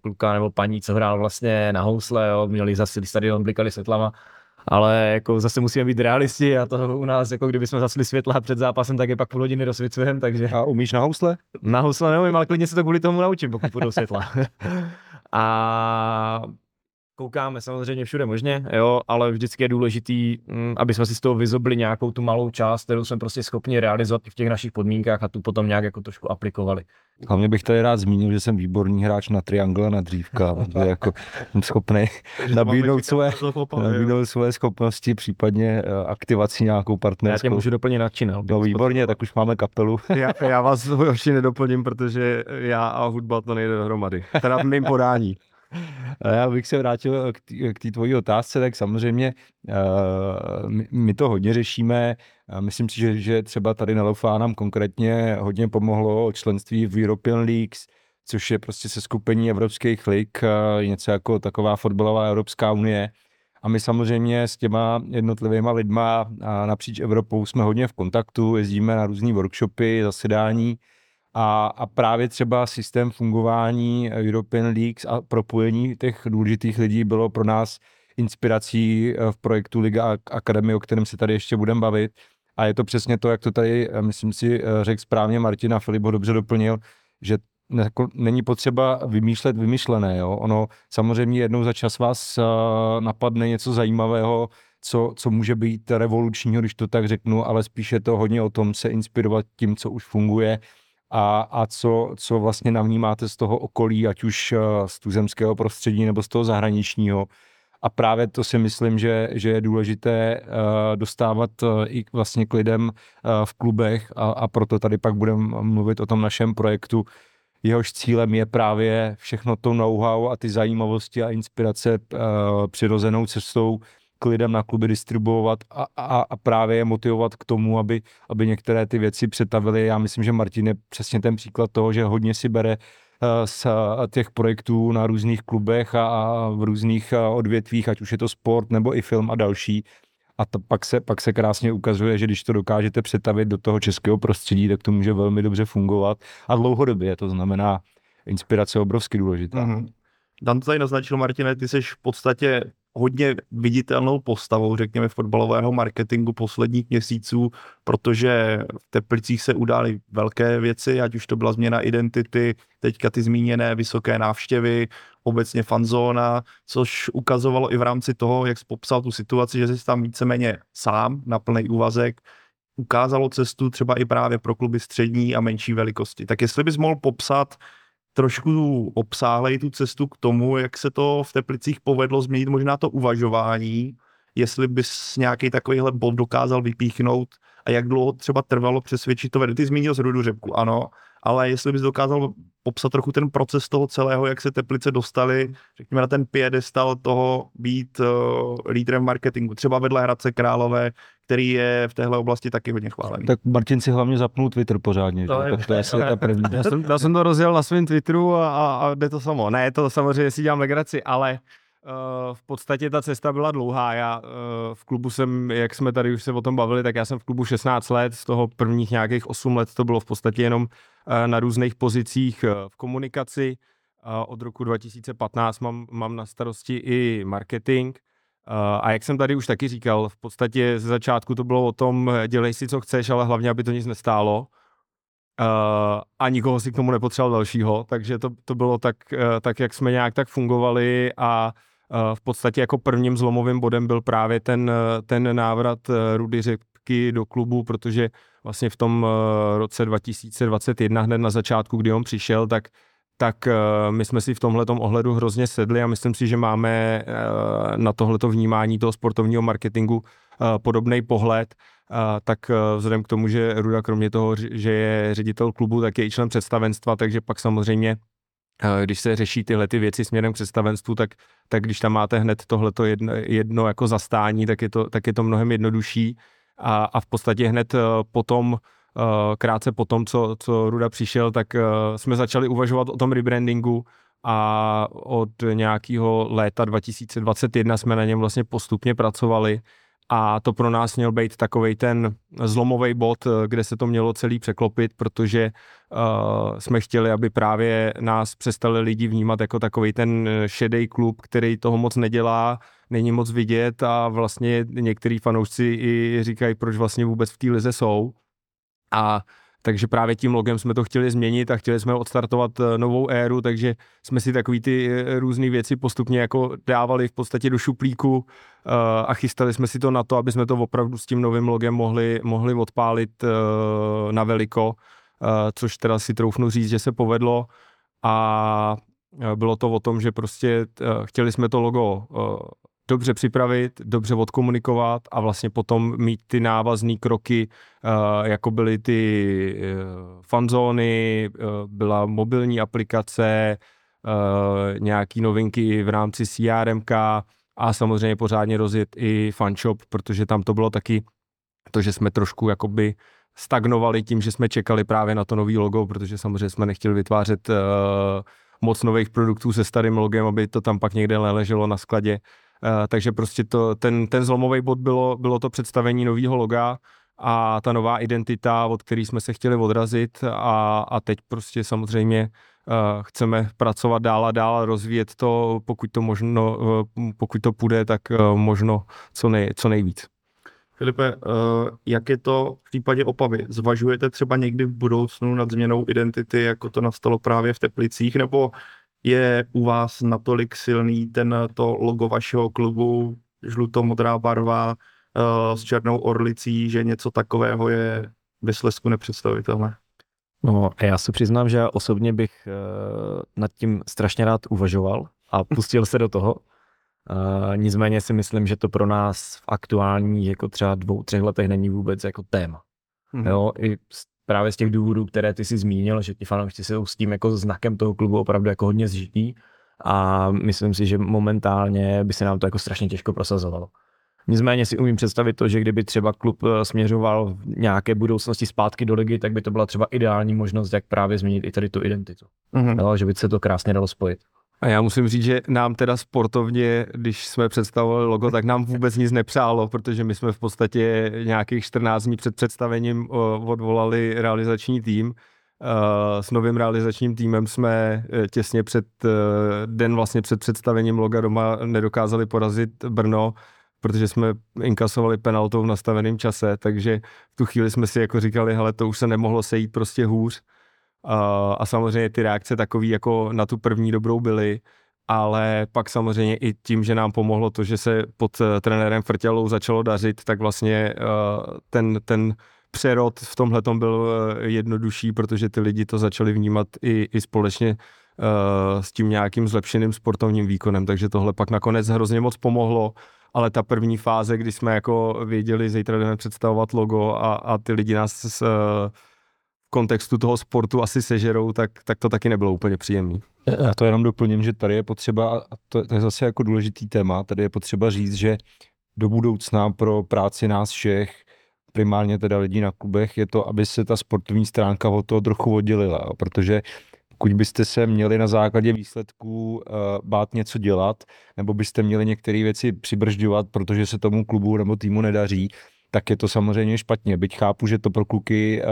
kluka nebo paní, co hrál vlastně na housle, jo, měli zasilý stadion, blikali světlama. Ale jako zase musíme být realisti a to u nás, jako kdyby jsme zasli světla před zápasem, tak je pak půl hodiny rozsvicujeme, takže... A umíš na housle? Na housle neumím, ale klidně se to kvůli tomu naučím, pokud půjdou světla. A koukáme samozřejmě všude možně, jo, ale vždycky je důležitý, aby jsme si z toho vyzobli nějakou tu malou část, kterou jsme prostě schopni realizovat i v těch našich podmínkách a tu potom nějak jako trošku aplikovali. Hlavně bych tady rád zmínil, že jsem výborný hráč na triangle, na dřívka, protože jako jsem schopný nabídnout své, nabídnout své schopnosti, případně aktivaci nějakou partnerskou. Já tě můžu doplnit na činel. No výborně, tak už máme kapelu. Já, já vás ještě nedoplním, protože já a hudba to nejde dohromady. Teda v mým podání. Já bych se vrátil k té tvojí otázce, tak samozřejmě my to hodně řešíme. Myslím si, že, že třeba tady na el ef á nám konkrétně hodně pomohlo členství v European Leagues, což je prostě seskupení evropských lig, něco jako taková fotbalová Evropská unie. A my samozřejmě s těma jednotlivýma lidma napříč Evropou jsme hodně v kontaktu, jezdíme na různé workshopy, zasedání. A, a právě třeba systém fungování European Leagues a propojení těch důležitých lidí bylo pro nás inspirací v projektu Liga Academy, o kterém se tady ještě budeme bavit. A je to přesně to, jak to tady, myslím si, řekl správně Martin a Filip ho dobře doplnil, že není potřeba vymýšlet vymyšlené. Jo? Ono samozřejmě jednou za čas vás napadne něco zajímavého, co, co může být revolučního, když to tak řeknu, ale spíše to hodně o tom se inspirovat tím, co už funguje, a, a co, co vlastně navnímáte z toho okolí, ať už z tuzemského prostředí nebo z toho zahraničního. A právě to si myslím, že, že je důležité dostávat i vlastně k lidem v klubech a, a proto tady pak budeme mluvit o tom našem projektu. Jehož cílem je právě všechno to know-how a ty zajímavosti a inspirace přirozenou cestou k lidem na kluby distribuovat a, a, a právě je motivovat k tomu, aby, aby některé ty věci přetavily. Já myslím, že Martin je přesně ten příklad toho, že hodně si bere z těch projektů na různých klubech a, a v různých odvětvích, ať už je to sport nebo i film a další. A to pak se, pak se krásně ukazuje, že když to dokážete přetavit do toho českého prostředí, tak to může velmi dobře fungovat a dlouhodobě, to znamená inspirace obrovsky důležitá. Mm-hmm. Dan to tady naznačil, Martine, ty jsi v podstatě hodně viditelnou postavou, řekněme, fotbalového marketingu posledních měsíců, protože v Teplicích se udály velké věci, ať už to byla změna identity, teďka ty zmíněné vysoké návštěvy, obecně fanzóna, což ukazovalo i v rámci toho, jak jsi popsal tu situaci, že jsi tam víceméně sám na plný úvazek, ukázalo cestu třeba i právě pro kluby střední a menší velikosti. Tak jestli bys mohl popsat trošku obsáhlej tu cestu k tomu, jak se to v Teplicích povedlo změnit možná to uvažování, jestli bys nějaký takovýhle bod dokázal vypíchnout a jak dlouho třeba trvalo přesvědčit to vedení. Ty zmínil z Rudu Řepku, ano, ale jestli bys dokázal popsat trochu ten proces toho celého, jak se Teplice dostaly, řekněme, na ten piedestal toho být uh, lídrem marketingu, třeba vedle Hradce Králové, který je v téhle oblasti taky hodně chválený. Tak Martin si hlavně zapnul Twitter pořádně, to je, to je asi ta první. Já jsem, já jsem to rozjel na svém Twitteru a, a jde to samo. Ne, to samozřejmě si dělám legraci, ale uh, v podstatě ta cesta byla dlouhá. Já uh, v klubu jsem, jak jsme tady už se o tom bavili, tak já jsem v klubu šestnáct let, z toho prvních nějakých osm let to bylo v podstatě jenom uh, na různých pozicích uh, v komunikaci. Uh, od roku dva tisíce patnáct mám, mám na starosti i marketing. A jak jsem tady už taky říkal, v podstatě ze začátku to bylo o tom, dělej si, co chceš, ale hlavně, aby to nic nestálo. A nikoho si k tomu nepotřeboval dalšího, takže to, to bylo tak, tak, jak jsme nějak tak fungovali a v podstatě jako prvním zlomovým bodem byl právě ten, ten návrat Rudy Řepky do klubu, protože vlastně v tom roce dva tisíce dvacet jedna, hned na začátku, kdy on přišel, tak tak my jsme si v tomhletom ohledu hrozně sedli a myslím si, že máme na tohleto vnímání toho sportovního marketingu podobný pohled, tak vzhledem k tomu, že Ruda kromě toho, že je ředitel klubu, tak je i člen představenstva, takže pak samozřejmě, když se řeší tyhle ty věci směrem k představenstvu, tak, tak když tam máte hned tohleto jedno, jedno jako zastání, tak je to, tak je to mnohem jednodušší a, a v podstatě hned potom krátce po tom, co, co Ruda přišel, tak jsme začali uvažovat o tom rebrandingu a od nějakého léta dva tisíce dvacet jedna jsme na něm vlastně postupně pracovali a to pro nás měl být takovej ten zlomový bod, kde se to mělo celý překlopit, protože uh, jsme chtěli, aby právě nás přestali lidi vnímat jako takovej ten šedej klub, který toho moc nedělá, není moc vidět a vlastně některý fanoušci i říkají, proč vlastně vůbec v té lize jsou. A takže právě tím logem jsme to chtěli změnit a chtěli jsme odstartovat novou éru, takže jsme si takový ty různé věci postupně jako dávali v podstatě do šuplíku a chystali jsme si to na to, aby jsme to opravdu s tím novým logem mohli, mohli odpálit na veliko, což teda si troufnu říct, že se povedlo a bylo to o tom, že prostě chtěli jsme to logo dobře připravit, dobře odkomunikovat a vlastně potom mít ty návazné kroky, jako byly ty fanzóny, byla mobilní aplikace, nějaký novinky v rámci C R M ka a samozřejmě pořádně rozjet i fanshop, protože tam to bylo taky to, že jsme trošku jakoby stagnovali tím, že jsme čekali právě na to nový logo, protože samozřejmě jsme nechtěli vytvářet moc nových produktů se starým logem, aby to tam pak někde leželo na skladě. Uh, takže prostě to, ten, ten zlomový bod bylo, bylo to představení nového loga a ta nová identita, od které jsme se chtěli odrazit a, a teď prostě samozřejmě uh, chceme pracovat dál a dál a rozvíjet to, pokud to možno, uh, pokud to půjde, tak uh, možno co, nej, co nejvíc. Filipe, uh, jak je to v případě Opavy? Zvažujete třeba někdy v budoucnu nad změnou identity, jako to nastalo právě v Teplicích, nebo je u vás natolik silný ten to logo vašeho klubu, žlutomodrá barva uh, s černou orlicí, že něco takového je ve Slezsku nepředstavitelné? No, já se přiznám, že já osobně bych uh, nad tím strašně rád uvažoval a pustil se do toho. Uh, nicméně si myslím, že to pro nás v aktuální jako třeba dvou, třech letech není vůbec jako téma. Hmm. Jo, i právě z těch důvodů, které ty jsi zmínil, že ti fanoušci jsou s tím jako znakem toho klubu opravdu jako hodně zžitý a myslím si, že momentálně by se nám to jako strašně těžko prosazovalo. Nicméně si umím představit to, že kdyby třeba klub směřoval v nějaké budoucnosti zpátky do ligy, tak by to byla třeba ideální možnost, jak právě změnit i tady tu identitu. Mm-hmm. Jo, že by se to krásně dalo spojit. A já musím říct, že nám teda sportovně, když jsme představovali logo, tak nám vůbec nic nepřálo, protože my jsme v podstatě nějakých čtrnáct dní před představením odvolali realizační tým S novým realizačním týmem jsme těsně před den vlastně před představením loga doma nedokázali porazit Brno, protože jsme inkasovali penaltou v nastaveném čase, takže v tu chvíli jsme si jako říkali, hele, to už se nemohlo sejít prostě hůř. A, a samozřejmě ty reakce takový jako na tu první dobrou byly, ale pak samozřejmě i tím, že nám pomohlo to, že se pod trenérem Frtělou začalo dařit, tak vlastně ten, ten přerod v tomhletom byl jednodušší, protože ty lidi to začali vnímat i, i společně s tím nějakým zlepšeným sportovním výkonem, takže tohle pak nakonec hrozně moc pomohlo. Ale ta první fáze, kdy jsme jako věděli, zítra jdeme představovat logo a, a ty lidi nás s, v kontextu toho sportu asi sežerou, tak, tak to taky nebylo úplně příjemné. Já to jenom doplním, že tady je potřeba, a to, to je zase jako důležitý téma, tady je potřeba říct, že do budoucna pro práci nás všech, primárně teda lidí na klubech, je to, aby se ta sportovní stránka od toho trochu oddělila, protože pokud byste se měli na základě výsledků bát něco dělat, nebo byste měli některé věci přibržďovat, protože se tomu klubu nebo týmu nedaří, tak je to samozřejmě špatně. Byť chápu, že to pro kluky,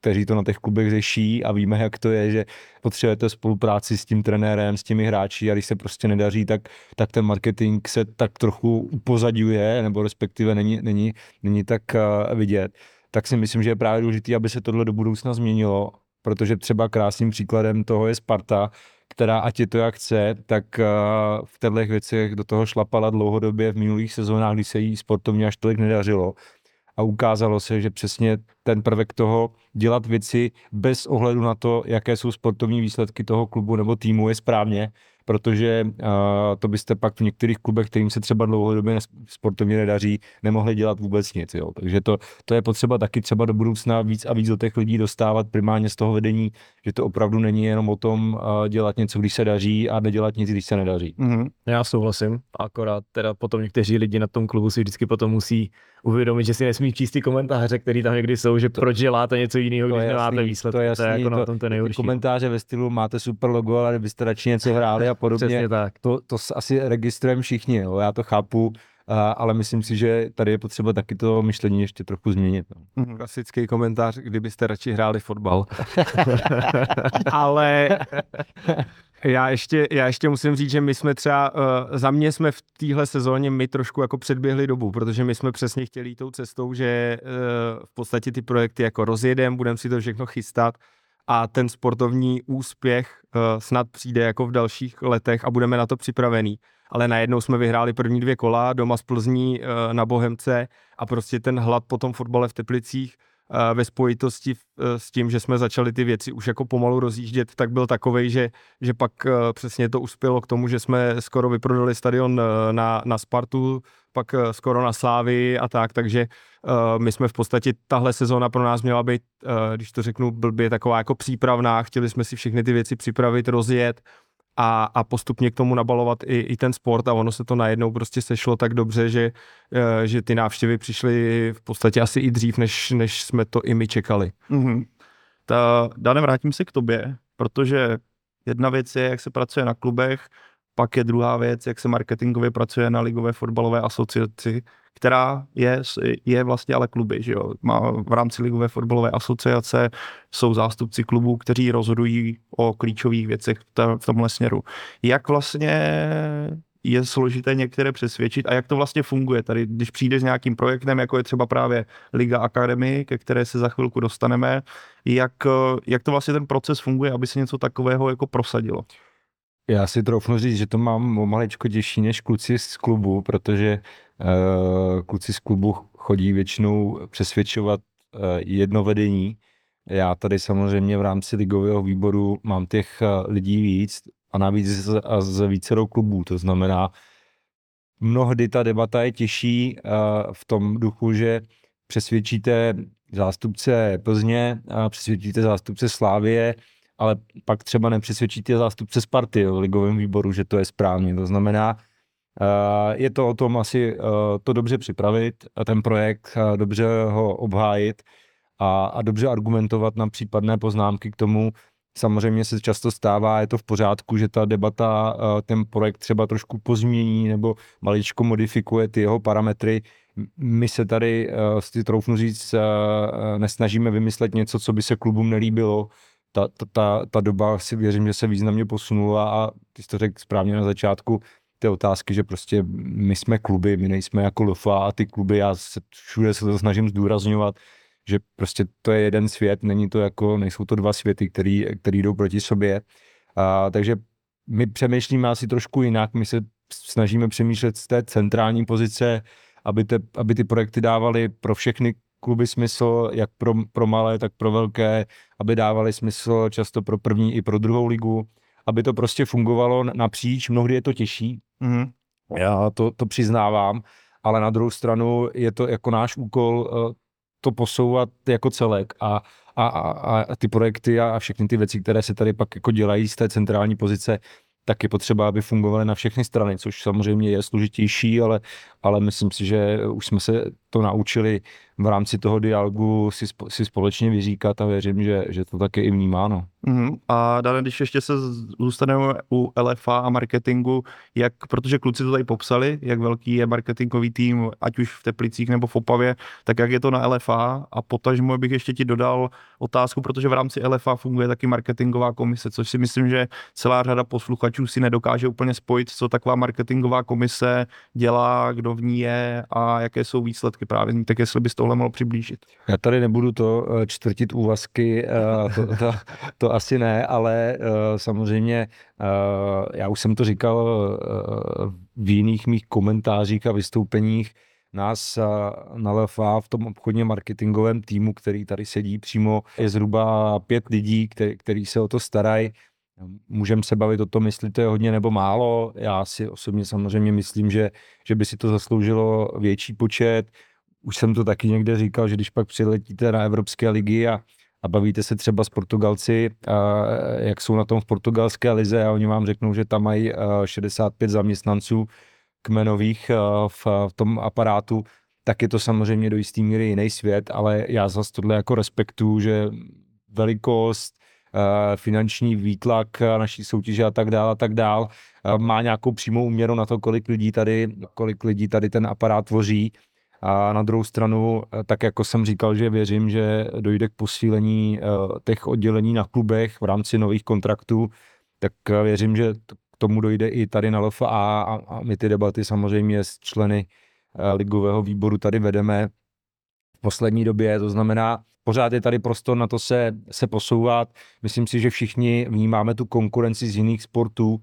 kteří to na těch klubech řeší a víme, jak to je, že potřebujete spolupráci s tím trenérem, s těmi hráči a když se prostě nedaří, tak, tak ten marketing se tak trochu upozadňuje, nebo respektive není, není, není tak vidět. Tak si myslím, že je právě důležité, aby se tohle do budoucna změnilo, protože třeba krásným příkladem toho je Sparta, která ať je to jak chce, tak v těchto věcech do toho šlapala dlouhodobě v minulých sezónách, kdy se jí sportovně až tolik nedařilo. A ukázalo se, že přesně ten prvek toho dělat věci bez ohledu na to, jaké jsou sportovní výsledky toho klubu nebo týmu, je správně, protože to byste pak v některých klubech, kterým se třeba dlouhodobě sportovně nedaří, nemohli dělat vůbec nic. Jo. Takže to, to je potřeba taky třeba do budoucna víc a víc do těch lidí dostávat, primárně z toho vedení, že to opravdu není jenom o tom dělat něco, když se daří, a nedělat nic, když se nedaří. Mm-hmm. Já souhlasím, akorát teda potom někteří lidi na tom klubu si vždycky potom musí uvědomit, že si nesmí číst ty komentáře, které tam někdy jsou, že to, proč děláte něco jiného, když nemáte výsledky. To je, jasný, to je jako to, na tom to nejhorší. Komentáře ve stylu máte super logo, ale byste radši něco hráli a podobně. Tak. To, to asi registrujeme všichni, jo. Já to chápu, a, ale myslím si, že tady je potřeba taky to myšlení ještě trochu změnit. No. Klasický komentář, kdybyste radši hráli fotbal. Ale já ještě, já ještě musím říct, že my jsme třeba, za mě jsme v téhle sezóně my trošku jako předběhli dobu, protože my jsme přesně chtěli jít tou cestou, že v podstatě ty projekty jako rozjedem, budeme si to všechno chystat, a ten sportovní úspěch snad přijde jako v dalších letech a budeme na to připravený. Ale najednou jsme vyhráli první dvě kola, doma z Plzní na Bohemce, a prostě ten hlad po tom fotbale v Teplicích ve spojitosti s tím, že jsme začali ty věci už jako pomalu rozjíždět, tak byl takovej, že, že pak přesně to uspělo k tomu, že jsme skoro vyprodali stadion na, na Spartu, pak skoro na Slávii a tak, takže my jsme v podstatě, tahle sezóna pro nás měla být, když to řeknu blbě, taková jako přípravná, chtěli jsme si všechny ty věci připravit, rozjet a, a postupně k tomu nabalovat i, i ten sport, a ono se to najednou prostě sešlo tak dobře, že, že ty návštěvy přišly v podstatě asi i dřív, než, než jsme to i my čekali. Mm-hmm. Ta, Dane, vrátím se k tobě, protože jedna věc je, jak se pracuje na klubech, pak je druhá věc, jak se marketingově pracuje na Ligové fotbalové asociaci, která je, je vlastně ale kluby, že jo. Má v rámci Ligové fotbalové asociace jsou zástupci klubů, kteří rozhodují o klíčových věcech v tomhle směru. Jak vlastně je složité některé přesvědčit a jak to vlastně funguje tady, když přijde s nějakým projektem, jako je třeba právě Liga Academy, ke které se za chvilku dostaneme, jak, jak to vlastně ten proces funguje, aby se něco takového jako prosadilo? Já si troufnu říct, že to mám o maličko těžší než kluci z klubu, protože uh, kluci z klubu chodí většinou přesvědčovat uh, jedno vedení. Já tady samozřejmě v rámci ligového výboru mám těch uh, lidí víc a navíc z, a z vícerou klubů. To znamená, mnohdy ta debata je těžší uh, v tom duchu, že přesvědčíte zástupce Plzně, uh, přesvědčíte zástupce Slávie, ale pak třeba nepřesvědčíte zástupce Sparty v ligovém výboru, že to je správně. To znamená, je to o tom asi to dobře připravit, ten projekt, dobře ho obhájit a, a dobře argumentovat na případné poznámky k tomu. Samozřejmě se často stává, je to v pořádku, že ta debata ten projekt třeba trošku pozmění nebo maličko modifikuje ty jeho parametry. My se tady, si troufnu říct, nesnažíme vymyslet něco, co by se klubům nelíbilo, ta, ta, ta, ta doba si věřím, že se významně posunula a ty jsi to řekl správně na začátku, ty otázky, že prostě my jsme kluby, my nejsme jako L F A a ty kluby, já se všude se to snažím zdůrazňovat, že prostě to je jeden svět, není to jako, nejsou to dva světy, který, který jdou proti sobě. A, takže my přemýšlíme asi trošku jinak, my se snažíme přemýšlet z té centrální pozice, aby, te, aby ty projekty dávaly pro všechny kluby smysl, jak pro, pro malé, tak pro velké, aby dávaly smysl často pro první i pro druhou ligu, aby to prostě fungovalo napříč, mnohdy je to těžší, mm-hmm. já to, to přiznávám, ale na druhou stranu je to jako náš úkol to posouvat jako celek a, a, a, a ty projekty a všechny ty věci, které se tady pak jako dělají z té centrální pozice, tak je potřeba, aby fungovaly na všechny strany, což samozřejmě je složitější, ale, ale myslím si, že už jsme se to naučili v rámci toho dialogu si, si společně vyříkat a věřím, že, že to taky i vnímáno. Mm-hmm. A dále, když ještě se zůstaneme u L F A a marketingu, jak, protože kluci to tady popsali, jak velký je marketingový tým, ať už v Teplicích nebo v Opavě, tak jak je to na L F A a potažmo bych ještě ti dodal otázku, protože v rámci L F A funguje taky marketingová komise, což si myslím, že celá řada posluchačů si nedokáže úplně spojit, co taková marketingová komise dělá, kdo v ní je a jaké jsou výsledky právě, tak jestli bys tohle mohl přiblížit. Já tady nebudu to čtvrtit úvazky, to, to, to asi ne, ale uh, samozřejmě uh, já už jsem to říkal uh, v jiných mých komentářích a vystoupeních, nás uh, na L F A v tom obchodně marketingovém týmu, který tady sedí přímo, je zhruba pět lidí, který, který se o to starají. Můžeme se bavit o tom, jestli to je hodně nebo málo. Já si osobně samozřejmě myslím, že, že by si to zasloužilo větší počet. Už jsem to taky někde říkal, že když pak přiletíte na Evropské ligy a a bavíte se třeba s Portugalci, a jak jsou na tom v portugalské lize a oni vám řeknou, že tam mají šedesát pět zaměstnanců kmenových v tom aparátu, tak je to samozřejmě do jistý míry jiný svět, ale já zase tohle jako respektuju, že velikost, finanční výtlak naší soutěže a tak dál a tak dál má nějakou přímou úměru na to, kolik lidí tady, kolik lidí tady ten aparát tvoří. A na druhou stranu, tak jako jsem říkal, že věřím, že dojde k posílení těch oddělení na klubech v rámci nových kontraktů, tak věřím, že k tomu dojde i tady na L F A a my ty debaty samozřejmě s členy ligového výboru tady vedeme v poslední době, to znamená, pořád je tady prostor na to se, se posouvat. Myslím si, že všichni vnímáme tu konkurenci z jiných sportů.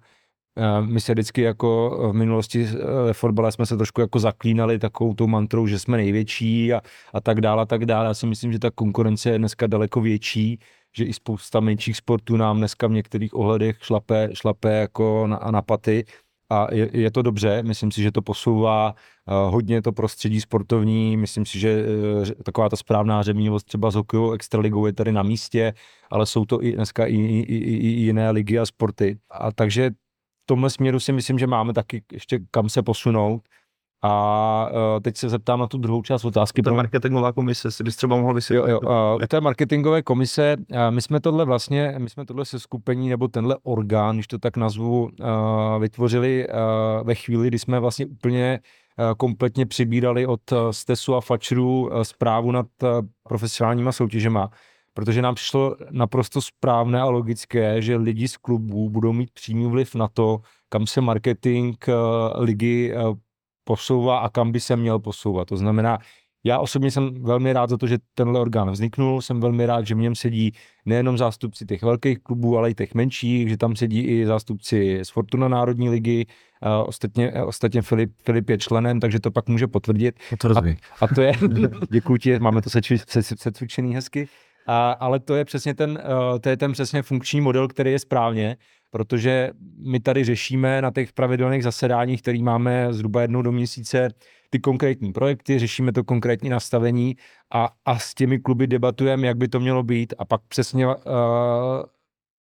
My se vždycky jako v minulosti ve fotbale jsme se trošku jako zaklínali takovou tou mantrou, že jsme největší a, a tak dále a tak dále. Já si myslím, že ta konkurence je dneska daleko větší, že i spousta menších sportů nám dneska v některých ohledech šlape, šlape jako na, na paty a je, je to dobře, myslím si, že to posouvá hodně to prostředí sportovní, myslím si, že taková ta správná řemínivost třeba s hokejovou extraligou je tady na místě, ale jsou to i dneska i, i, i, i jiné ligy a sporty a takže v tomhle směru si myslím, že máme taky ještě kam se posunout. A teď se zeptám na tu druhou část otázky. Ta marketingová komise, si bys třeba mohl vysvětlit. Jo, jo, ta marketingové komise, my jsme tohle vlastně, my jsme tohle seskupení, nebo tenhle orgán, když to tak nazvu, vytvořili ve chvíli, kdy jsme vlastně úplně kompletně přibírali od Stesu a Fačru zprávu nad profesionálníma soutěžema. Protože nám přišlo naprosto správné a logické, že lidi z klubů budou mít přímý vliv na to, kam se marketing uh, ligy uh, posouvá a kam by se měl posouvat. To znamená, já osobně jsem velmi rád za to, že tenhle orgán vzniknul, jsem velmi rád, že v něm sedí nejenom zástupci těch velkých klubů, ale i těch menších, že tam sedí i zástupci z Fortuna Národní ligy, uh, ostatně, ostatně Filip, Filip je členem, takže to pak může potvrdit. To a, a to je, děkuji ti, máme to secvičený hezky. A, ale to je přesně ten, to je ten přesně funkční model, který je správně, protože my tady řešíme na těch pravidelných zasedáních, který máme zhruba jednou do měsíce, ty konkrétní projekty, řešíme to konkrétní nastavení a, a s těmi kluby debatujeme, jak by to mělo být a pak přesně uh,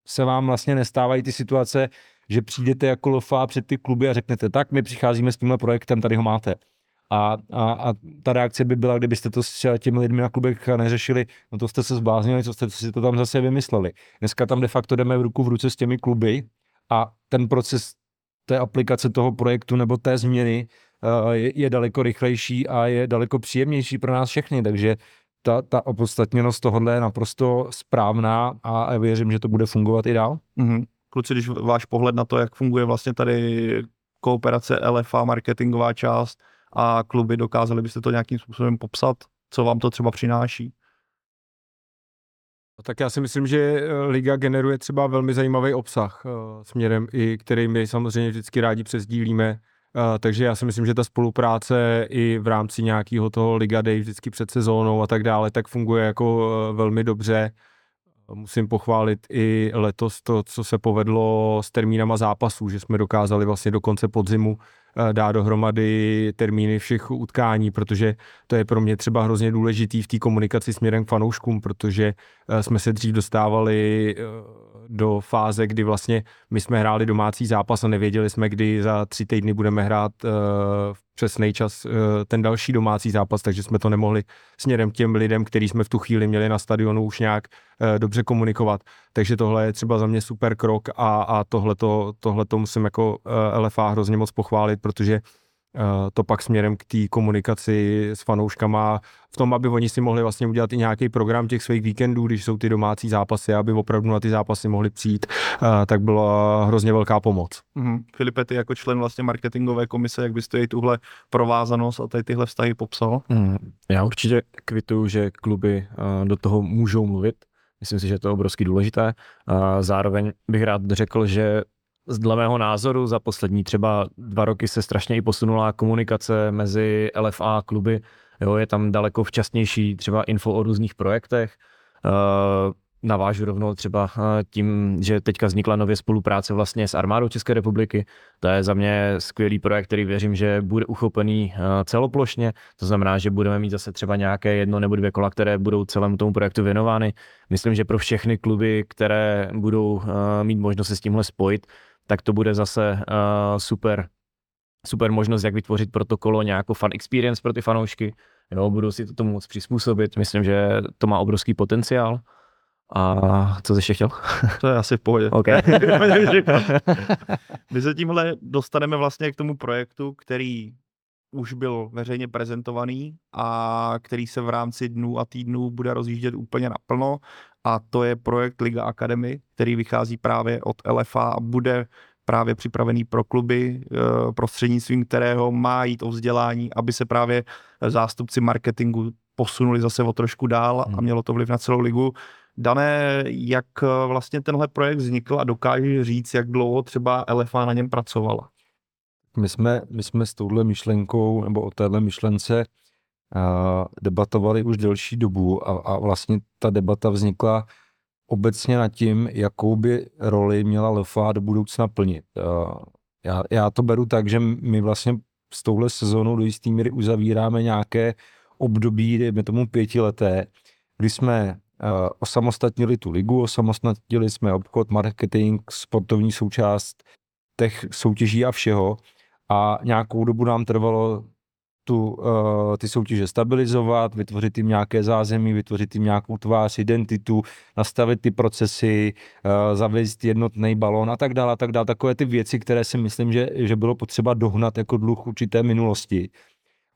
se vám vlastně nestávají ty situace, že přijdete jako L F A před ty kluby a řeknete, tak my přicházíme s tímhle projektem, tady ho máte. A, a, a ta reakce by byla, kdybyste to s těmi lidmi na klubech neřešili, no to jste se zbláznili, co jste si to tam zase vymysleli. Dneska tam de facto jdeme v ruku v ruce s těmi kluby a ten proces té aplikace toho projektu nebo té změny je, je daleko rychlejší a je daleko příjemnější pro nás všechny, takže ta, ta opodstatněnost tohohle je naprosto správná a věřím, že to bude fungovat i dál. Mm-hmm. Kluci, když váš pohled na to, jak funguje vlastně tady kooperace L F A, marketingová část a kluby, dokázali byste to nějakým způsobem popsat? Co vám to třeba přináší? Tak já si myslím, že Liga generuje třeba velmi zajímavý obsah směrem, i který my samozřejmě vždycky rádi přesdílíme. Takže já si myslím, že ta spolupráce i v rámci nějakého toho Liga Day vždycky před sezónou a tak dále, tak funguje jako velmi dobře. Musím pochválit i letos to, co se povedlo s termínama zápasů, že jsme dokázali vlastně do konce podzimu dát dohromady termíny všech utkání, protože to je pro mě třeba hrozně důležitý v té komunikaci směrem k fanouškům, protože jsme se dřív dostávali do fáze, kdy vlastně my jsme hráli domácí zápas a nevěděli jsme, kdy za tři týdny budeme hrát v přesnej čas ten další domácí zápas, takže jsme to nemohli směrem k těm lidem, který jsme v tu chvíli měli na stadionu, už nějak dobře komunikovat. Takže tohle je třeba za mě super krok a, a tohleto, tohleto musím jako L F A hrozně moc pochválit, protože to pak směrem k té komunikaci s fanouškama, v tom, aby oni si mohli vlastně udělat i nějaký program těch svých víkendů, když jsou ty domácí zápasy, aby opravdu na ty zápasy mohli přijít, tak byla hrozně velká pomoc. Mm-hmm. Filipe, ty jako člen vlastně marketingové komise, jak byste jej tuhle provázanost a tady tyhle vztahy popsal? Mm, já určitě kvituju, že kluby do toho můžou mluvit. Myslím si, že je to obrovsky důležité. Zároveň bych rád řekl, že dle mého názoru za poslední třeba dva roky se strašně i posunula komunikace mezi L F A a kluby. Jo, je tam daleko včasnější třeba info o různých projektech. Navážu rovnou třeba tím, že teďka vznikla nově spolupráce vlastně s armádou České republiky. To je za mě skvělý projekt, který věřím, že bude uchopený celoplošně. To znamená, že budeme mít zase třeba nějaké jedno nebo dvě kola, které budou celému tomu projektu věnovány. Myslím, že pro všechny kluby, které budou mít možnost se s tímhle spojit, tak to bude zase uh, super, super možnost, jak vytvořit pro to kolo nějakou fan experience pro ty fanoušky. Jo, budou si to tomu moc přizpůsobit. Myslím, že to má obrovský potenciál. A co jsi ještě chtěl? To je asi v pohodě. Okay. My se tímhle dostaneme vlastně k tomu projektu, který už byl veřejně prezentovaný a který se v rámci dnů a týdnů bude rozjíždět úplně naplno. A to je projekt Liga Academy, který vychází právě od L F A a bude právě připravený pro kluby, prostřednictvím kterého má jít o vzdělání, aby se právě zástupci marketingu posunuli zase o trošku dál a mělo to vliv na celou ligu. Dané, jak vlastně tenhle projekt vznikl a dokážeš říct, jak dlouho třeba L F A na něm pracovala? My jsme, my jsme s touhle myšlenkou nebo o téhle myšlence debatovali už delší dobu a, a vlastně ta debata vznikla obecně nad tím, jakou by roli měla L F A do budoucna plnit. Já, já to beru tak, že my vlastně s touhle sezónou do jisté míry uzavíráme nějaké období, dejme tomu pětileté, kdy jsme osamostatnili tu ligu, osamostatnili jsme obchod, marketing, sportovní součást těch soutěží a všeho a nějakou dobu nám trvalo Tu, uh, ty soutěže stabilizovat, vytvořit jim nějaké zázemí, vytvořit jim nějakou tvář, identitu, nastavit ty procesy, uh, zavést jednotný balón a tak dále, a tak dále. Takové ty věci, které si myslím, že, že bylo potřeba dohnat jako dluh určité minulosti.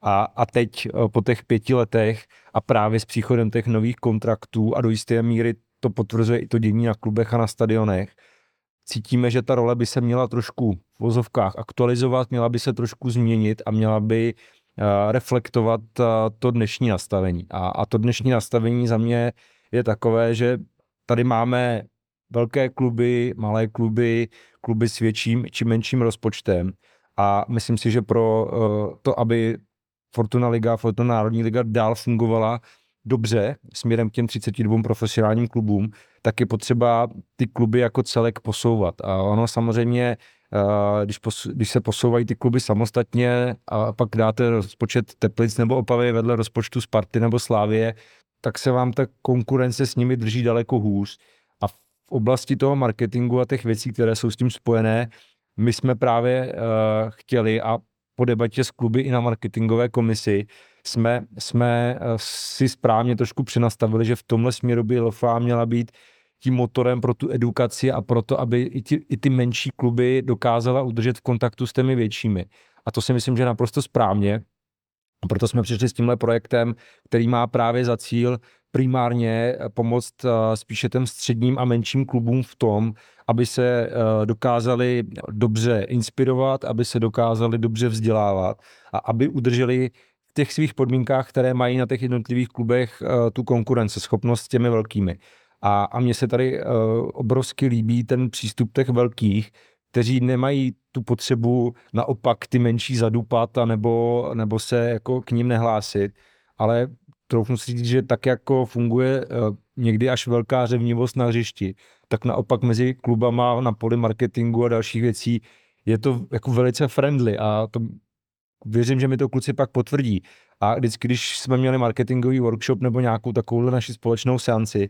A, a teď uh, po těch pěti letech a právě s příchodem těch nových kontraktů a do jisté míry to potvrzuje i to dění na klubech a na stadionech, cítíme, že ta role by se měla trošku v vozovkách aktualizovat, měla by se trošku změnit a měla by reflektovat to dnešní nastavení. A, a to dnešní nastavení za mě je takové, že tady máme velké kluby, malé kluby, kluby s větším či menším rozpočtem. A myslím si, že pro to, aby Fortuna Liga, Fortuna Národní Liga dál fungovala dobře směrem k těm třiceti dvěma profesionálním klubům, tak je potřeba ty kluby jako celek posouvat. A ono samozřejmě Když, pos, když se posouvají ty kluby samostatně a pak dáte rozpočet Teplic nebo Opavy vedle rozpočtu Sparty nebo Slávie, tak se vám ta konkurence s nimi drží daleko hůř. A v oblasti toho marketingu a těch věcí, které jsou s tím spojené, my jsme právě uh, chtěli a po debatě s kluby i na marketingové komisi jsme, jsme uh, si správně trošku přenastavili, že v tomhle směru by L F A měla být tím motorem pro tu edukaci a pro to, aby i ty, i ty menší kluby dokázala udržet v kontaktu s těmi většími. A to si myslím, že je naprosto správně. Proto jsme přišli s tímhle projektem, který má právě za cíl primárně pomoct spíše těm středním a menším klubům v tom, aby se dokázali dobře inspirovat, aby se dokázali dobře vzdělávat a aby udrželi v těch svých podmínkách, které mají na těch jednotlivých klubech, tu konkurenceschopnost s těmi velkými. A, a mně se tady obrovsky líbí ten přístup těch velkých, kteří nemají tu potřebu naopak ty menší zadupat a nebo, nebo se jako k ním nehlásit, ale troufnu si říct, že tak jako funguje někdy až velká řevnivost na hřišti, tak naopak mezi klubama na poli marketingu a dalších věcí je to jako velice friendly a to věřím, že mi to kluci pak potvrdí. A vždycky, když jsme měli marketingový workshop nebo nějakou takovou naši společnou seanci,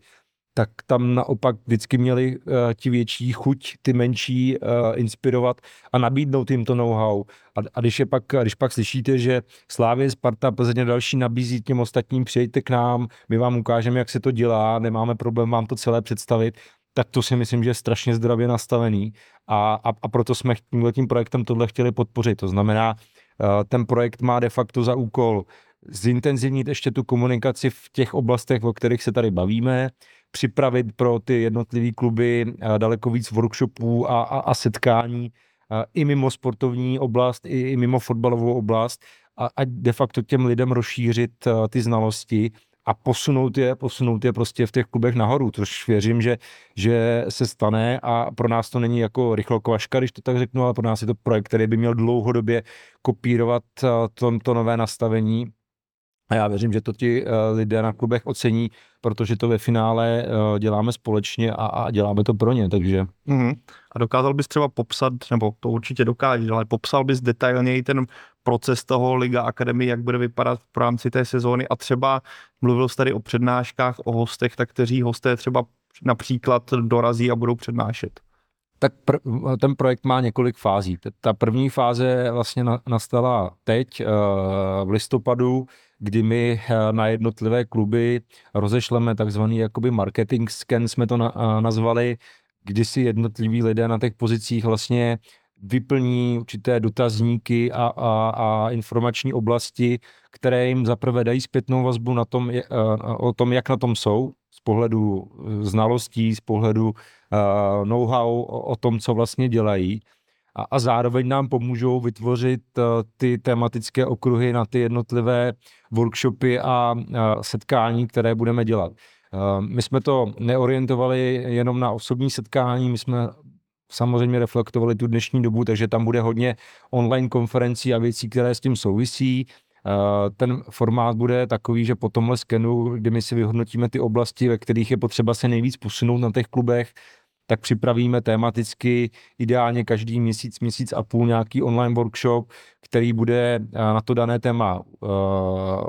tak tam naopak vždycky měli uh, ti větší chuť, ty menší uh, inspirovat a nabídnout jim to know-how. A, a když je pak, když pak slyšíte, že Slávě, Sparta, Plzeň další nabízí těm ostatním, přijďte k nám, my vám ukážeme, jak se to dělá, nemáme problém vám to celé představit, tak to si myslím, že je strašně zdravě nastavený. A, a, a proto jsme tímhletím projektem tohle chtěli podpořit. To znamená, uh, ten projekt má de facto za úkol zintenzivnit ještě tu komunikaci v těch oblastech, o kterých se tady bavíme, připravit pro ty jednotlivé kluby daleko víc workshopů a, a, a setkání a i mimo sportovní oblast, i, i mimo fotbalovou oblast a, a de facto těm lidem rozšířit ty znalosti a posunout je, posunout je prostě v těch klubech nahoru, což věřím, že, že se stane a pro nás to není jako rychlokvaška, když to tak řeknu, ale pro nás je to projekt, který by měl dlouhodobě kopírovat to, to nové nastavení. A já věřím, že to ti lidé na klubech ocení, protože to ve finále děláme společně a, a děláme to pro ně, takže. Mm-hmm. A dokázal bys třeba popsat, nebo to určitě dokážeš, ale popsal bys detailněji ten proces toho Liga Academy, jak bude vypadat v rámci té sezóny a třeba mluvil jsi tady o přednáškách, o hostech, tak kteří hosté třeba například dorazí a budou přednášet? Tak pr- ten projekt má několik fází. Ta první fáze vlastně na- nastala teď e, v listopadu, kdy my na jednotlivé kluby rozešleme takzvaný jakoby marketing scan, jsme to na- nazvali, kdy si jednotliví lidé na těch pozicích vlastně vyplní určité dotazníky a, a, a informační oblasti, které jim zaprvé dají zpětnou vazbu na tom, e, o tom, jak na tom jsou, z pohledu znalostí, z pohledu uh, know-how o, o tom, co vlastně dělají. A, a zároveň nám pomůžou vytvořit uh, ty tematické okruhy na ty jednotlivé workshopy a uh, setkání, které budeme dělat. Uh, my jsme to neorientovali jenom na osobní setkání, my jsme samozřejmě reflektovali tu dnešní dobu, takže tam bude hodně online konferencí a věcí, které s tím souvisí. Ten formát bude takový, že po tomhle skenu, kdy my si vyhodnotíme ty oblasti, ve kterých je potřeba se nejvíc posunout na těch klubech, tak připravíme tematicky ideálně každý měsíc, měsíc a půl nějaký online workshop, který bude na to dané téma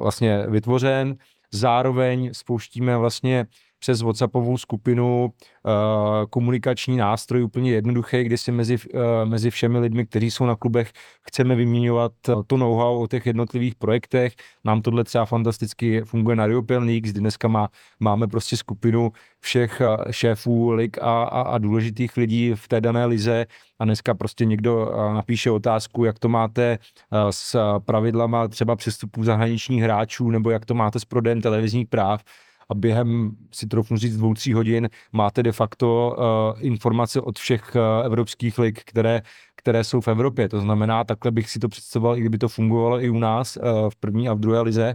vlastně vytvořen. Zároveň spouštíme vlastně přes WhatsAppovou skupinu komunikační nástroj úplně jednoduchý, kde si mezi, mezi všemi lidmi, kteří jsou na klubech, chceme vyměňovat to know-how o těch jednotlivých projektech. Nám tohle třeba fantasticky funguje na European Leagues, kdy dneska má, máme prostě skupinu všech šéfů lig a, a, a důležitých lidí v té dané lize a dneska prostě někdo napíše otázku, jak to máte s pravidlama třeba přestupů zahraničních hráčů nebo jak to máte s prodejem televizních práv. A během, si troufnu říct, dvou, tří hodin máte de facto uh, informace od všech uh, evropských lig, které, které jsou v Evropě. To znamená, takhle bych si to představoval, i kdyby to fungovalo i u nás uh, v první a v druhé lize.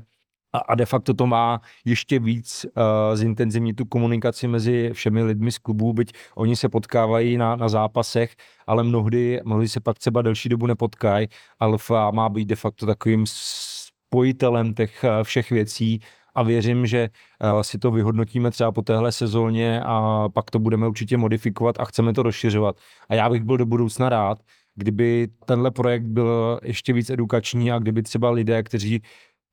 A, a de facto to má ještě víc uh, zintenzivní tu komunikaci mezi všemi lidmi z klubů, byť oni se potkávají na, na zápasech, ale mnohdy, mnohdy se pak třeba delší dobu nepotkají. L F A má být de facto takovým spojitelem těch uh, všech věcí, a věřím, že si to vyhodnotíme třeba po téhle sezóně a pak to budeme určitě modifikovat a chceme to rozšiřovat. A já bych byl do budoucna rád, kdyby tenhle projekt byl ještě víc edukační a kdyby třeba lidé, kteří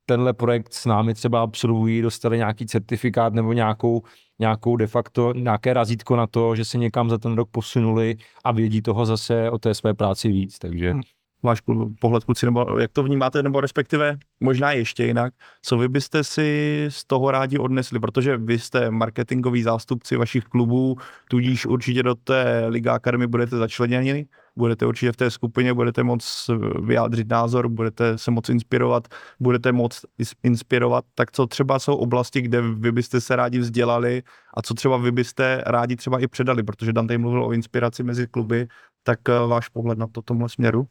tenhle projekt s námi třeba absolvují, dostali nějaký certifikát nebo nějakou, nějakou de facto, nějaké razítko na to, že se někam za ten rok posunuli a vědí toho zase o té své práci víc, takže... Váš pohled, kluci, nebo jak to vnímáte, nebo respektive možná ještě jinak, co vy byste si z toho rádi odnesli, protože vy jste marketingoví zástupci vašich klubů, tudíž určitě do té Liga Academy budete začleněni, budete určitě v té skupině, budete moc vyjádřit názor, budete se moc inspirovat, budete moc inspirovat, tak co třeba jsou oblasti, kde vy byste se rádi vzdělali a co třeba vy byste rádi třeba i předali, protože Dante mluvil o inspiraci mezi kluby, tak váš pohled na to tomhle směru?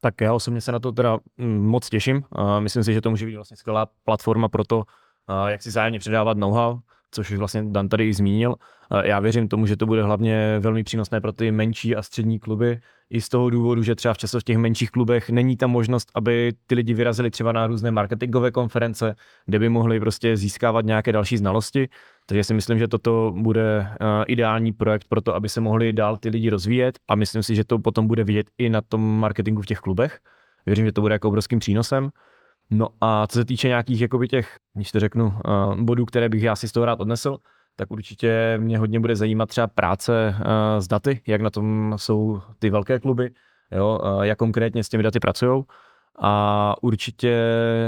Tak já osobně se na to teda moc těším. Myslím si, že to může být vlastně skvělá platforma pro to, jak si zájemně předávat know-how, což už vlastně Dan tady i zmínil. Já věřím tomu, že to bude hlavně velmi přínosné pro ty menší a střední kluby, i z toho důvodu, že třeba v často v těch menších klubech není ta možnost, aby ty lidi vyrazili třeba na různé marketingové konference, kde by mohli prostě získávat nějaké další znalosti. Takže si myslím, že toto bude ideální projekt pro to, aby se mohli dál ty lidi rozvíjet, a myslím si, že to potom bude vidět i na tom marketingu v těch klubech. Věřím, že to bude jako obrovským přínosem. No a co se týče nějakých jakoby těch, když to řeknu, bodů, které bych já si z toho rád odnesl, tak určitě mě hodně bude zajímat třeba práce s daty, jak na tom jsou ty velké kluby, jo, jak konkrétně s těmi daty pracují. A určitě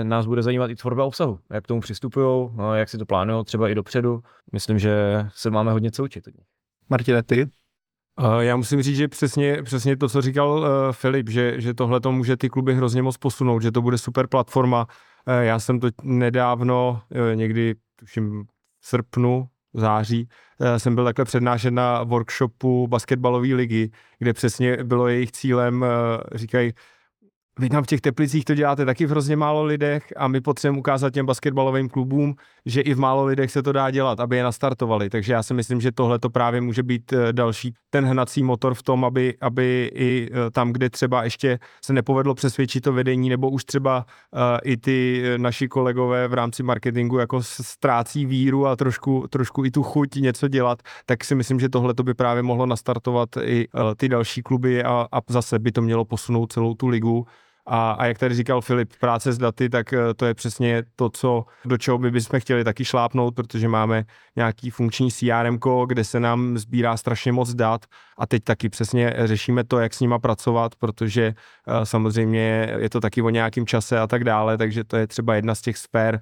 nás bude zajímat i tvorba obsahu, jak k tomu přistupují, jak si to plánují třeba i dopředu. Myslím, že se máme hodně co učit od nich. Martine, ty? Já musím říct, že přesně, přesně to, co říkal Filip, že, že tohle to může ty kluby hrozně moc posunout, že to bude super platforma. Já jsem to nedávno, někdy tuším v srpnu, září, jsem byl takhle přednášet na workshopu basketbalové ligy, kde přesně bylo jejich cílem, říkají, vy tam v těch Teplicích to děláte taky v hrozně málo lidech a my potřebujeme ukázat těm basketbalovým klubům, že i v málo lidech se to dá dělat, aby je nastartovali. Takže já si myslím, že tohle to právě může být další ten hnací motor v tom, aby, aby i tam, kde třeba ještě se nepovedlo přesvědčit to vedení, nebo už třeba uh, i ty naši kolegové v rámci marketingu jako ztrácí víru a trošku, trošku i tu chuť něco dělat, tak si myslím, že tohle to by právě mohlo nastartovat i uh, ty další kluby a, a zase by to mělo posunout celou tu ligu. A, a jak tady říkal Filip, práce s daty, tak to je přesně to, co, do čeho by bychom chtěli taky šlápnout, protože máme nějaký funkční C R M ko, kde se nám sbírá strašně moc dat a teď taky přesně řešíme to, jak s nima pracovat, protože samozřejmě je to taky o nějakém čase a tak dále, takže to je třeba jedna z těch sfér,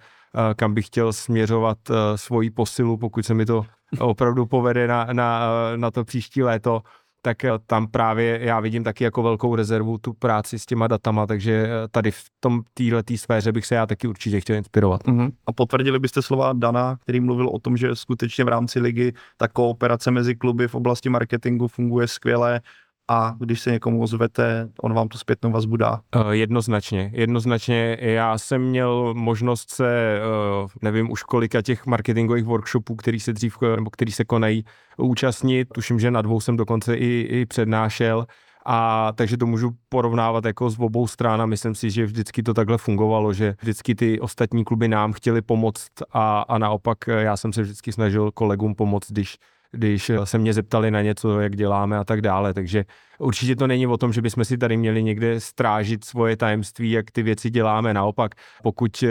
kam bych chtěl směřovat svoji posilu, pokud se mi to opravdu povede na, na, na to příští léto. Tak tam právě já vidím taky jako velkou rezervu tu práci s těma datama, takže tady v tom této sféře bych se já taky určitě chtěl inspirovat. Uh-huh. A potvrdili byste slova Dana, který mluvil o tom, že skutečně v rámci ligy ta kooperace mezi kluby v oblasti marketingu funguje skvěle a když se někomu ozvete, on vám tu zpětnou vazbu dá? Uh, jednoznačně, jednoznačně. Já jsem měl možnost se, uh, nevím už kolika těch marketingových workshopů, který se dřív, nebo který se konají, účastnit. Tuším, že na dvou jsem dokonce i, i přednášel, a takže to můžu porovnávat jako z obou stran a myslím si, že vždycky to takhle fungovalo, že vždycky ty ostatní kluby nám chtěli pomoct a, a naopak já jsem se vždycky snažil kolegům pomoct, když když se mě zeptali na něco, jak děláme a tak dále, takže určitě to není o tom, že bychom si tady měli někde strážit svoje tajemství, jak ty věci děláme, naopak, pokud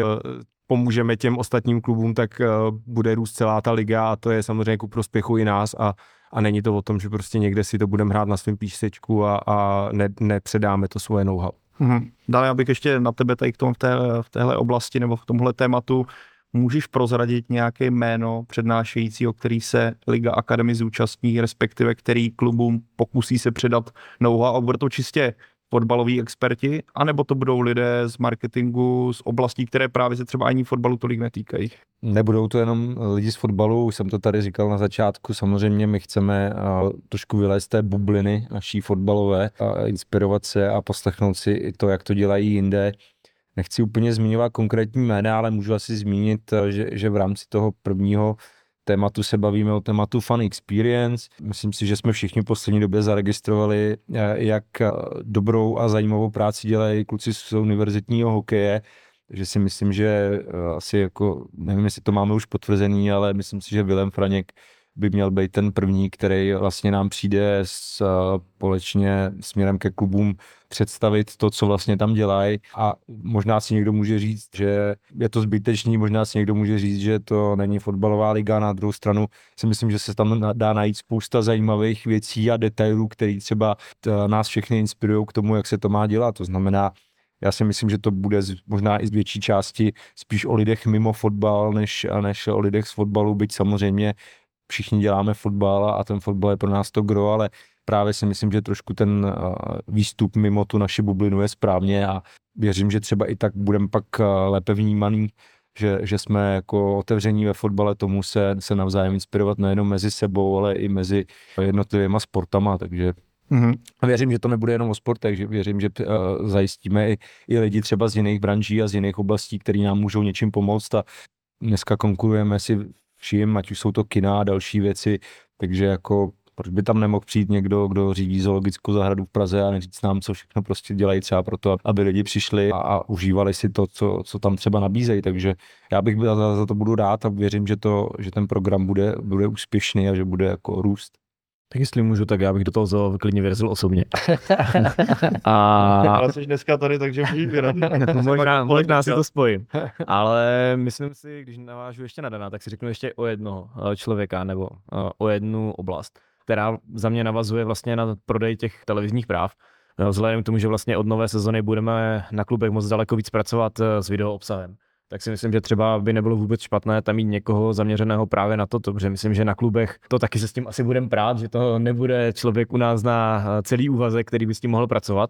pomůžeme těm ostatním klubům, tak bude růst celá ta liga a to je samozřejmě ku prospěchu i nás a, a není to o tom, že prostě někde si to budeme hrát na svém písečku a, a ne, nepředáme to svoje know-how. Mhm. Dále, abych ještě na tebe tady k tomu v, té, v téhle oblasti nebo v tomhle tématu. Můžeš prozradit nějaké jméno přednášejícího, který se Liga Academy zúčastní, respektive který klubům pokusí se předat know-how? A budou to čistě fotbaloví experti, anebo to budou lidé z marketingu, z oblastí, které právě se třeba ani fotbalu tolik netýkají? Nebudou to jenom lidi z fotbalu, už jsem to tady říkal na začátku, samozřejmě my chceme trošku vylézt z té bubliny naší fotbalové a inspirovat se a poslechnout si i to, jak to dělají jinde. Nechci úplně zmiňovat konkrétní jména, ale můžu asi zmínit, že, že v rámci toho prvního tématu se bavíme o tématu fan experience. Myslím si, že jsme všichni v poslední době zaregistrovali, jak dobrou a zajímavou práci dělají kluci z univerzitního hokeje, že si myslím, že asi jako, nevím, jestli to máme už potvrzený, ale myslím si, že Vilém Franěk by měl být ten první, který vlastně nám přijde společně směrem ke klubům představit to, co vlastně tam dělají. A možná si někdo může říct, že je to zbytečný, možná si někdo může říct, že to není fotbalová liga. Na druhou stranu si myslím, že se tam dá najít spousta zajímavých věcí a detailů, které třeba nás všechny inspirují k tomu, jak se to má dělat. To znamená, já si myslím, že to bude možná i z větší části spíš o lidech mimo fotbal, než, než o lidech z fotbalu, byť samozřejmě všichni děláme fotbal a ten fotbal je pro nás to gro, ale právě si myslím, že trošku ten výstup mimo tu naši bublinu je správně a věřím, že třeba i tak budeme pak lépe vnímaný, že, že jsme jako otevření ve fotbale, tomu se, se navzájem inspirovat nejenom mezi sebou, ale i mezi jednotlivýma sportama, takže mm-hmm. věřím, že to nebude jenom o sportech, že věřím, že uh, zajistíme i, i lidi třeba z jiných branží a z jiných oblastí, které nám můžou něčím pomoct a dneska konkurujeme si vším, ať už jsou to kina a další věci, takže jako proč by tam nemohl přijít někdo, kdo řídí zoologickou zahradu v Praze a neříct nám, co všechno prostě dělají třeba proto, aby lidi přišli a, a užívali si to, co, co tam třeba nabízejí, takže já bych byl, za, za to budu rád a věřím, že, to, že ten program bude, bude úspěšný a že bude jako růst. Tak jestli můžu, tak já bych do toho klidně věřil osobně. A... Já jsi dneska tady, takže můžeš vyrat. Možná si to spojím. Ale myslím si, když navážu ještě na Dana, tak si řeknu ještě o jednoho člověka nebo o jednu oblast, která za mě navazuje vlastně na prodej těch televizních práv. Vzhledem k tomu, že vlastně od nové sezony budeme na klubech moc daleko víc pracovat s videoobsahem, tak si myslím, že třeba by nebylo vůbec špatné tam mít někoho zaměřeného právě na to, protože myslím, že na klubech to taky se s tím asi budeme prát, že to nebude člověk u nás na celý úvazek, který by s tím mohl pracovat,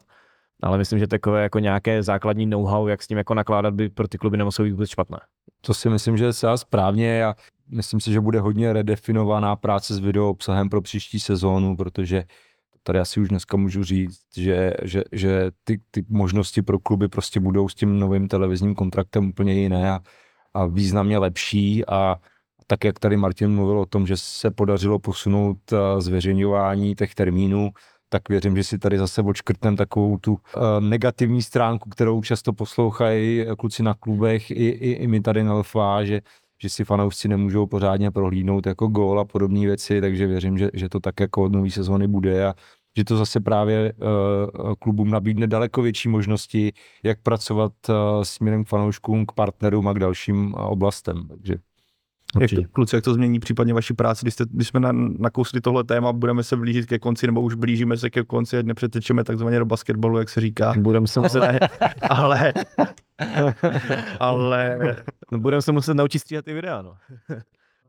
ale myslím, že takové jako nějaké základní know-how, jak s tím jako nakládat, by pro ty kluby nemuselo být vůbec špatné. To si myslím, že je celá správně a myslím si, že bude hodně redefinovaná práce s videoobsahem pro příští sezónu, protože tady asi už dneska můžu říct, že, že, že ty, ty možnosti pro kluby prostě budou s tím novým televizním kontraktem úplně jiné a, a významně lepší a tak, jak tady Martin mluvil o tom, že se podařilo posunout zveřejňování těch termínů, tak věřím, že si tady zase odškrtnem takovou tu negativní stránku, kterou často poslouchají kluci na klubech i, i, i my tady na L F A, že že si fanoušci nemůžou pořádně prohlídnout jako gól a podobné věci, takže věřím, že, že to tak jako od nový sezóny bude a že to zase právě uh, klubům nabídne daleko větší možnosti, jak pracovat uh, směrem k fanouškům, k partnerům a k dalším uh, oblastem. Takže. Jak to, kluci, jak to změní případně vaši práci, když, jste, když jsme na, nakousli tohle téma, budeme se blížit ke konci, nebo už blížíme se ke konci, ať nepřetečeme takzvaně do basketbalu, jak se říká. Budeme se muset, ale, ale, no, budeme se muset naučit stříhat i videa, no.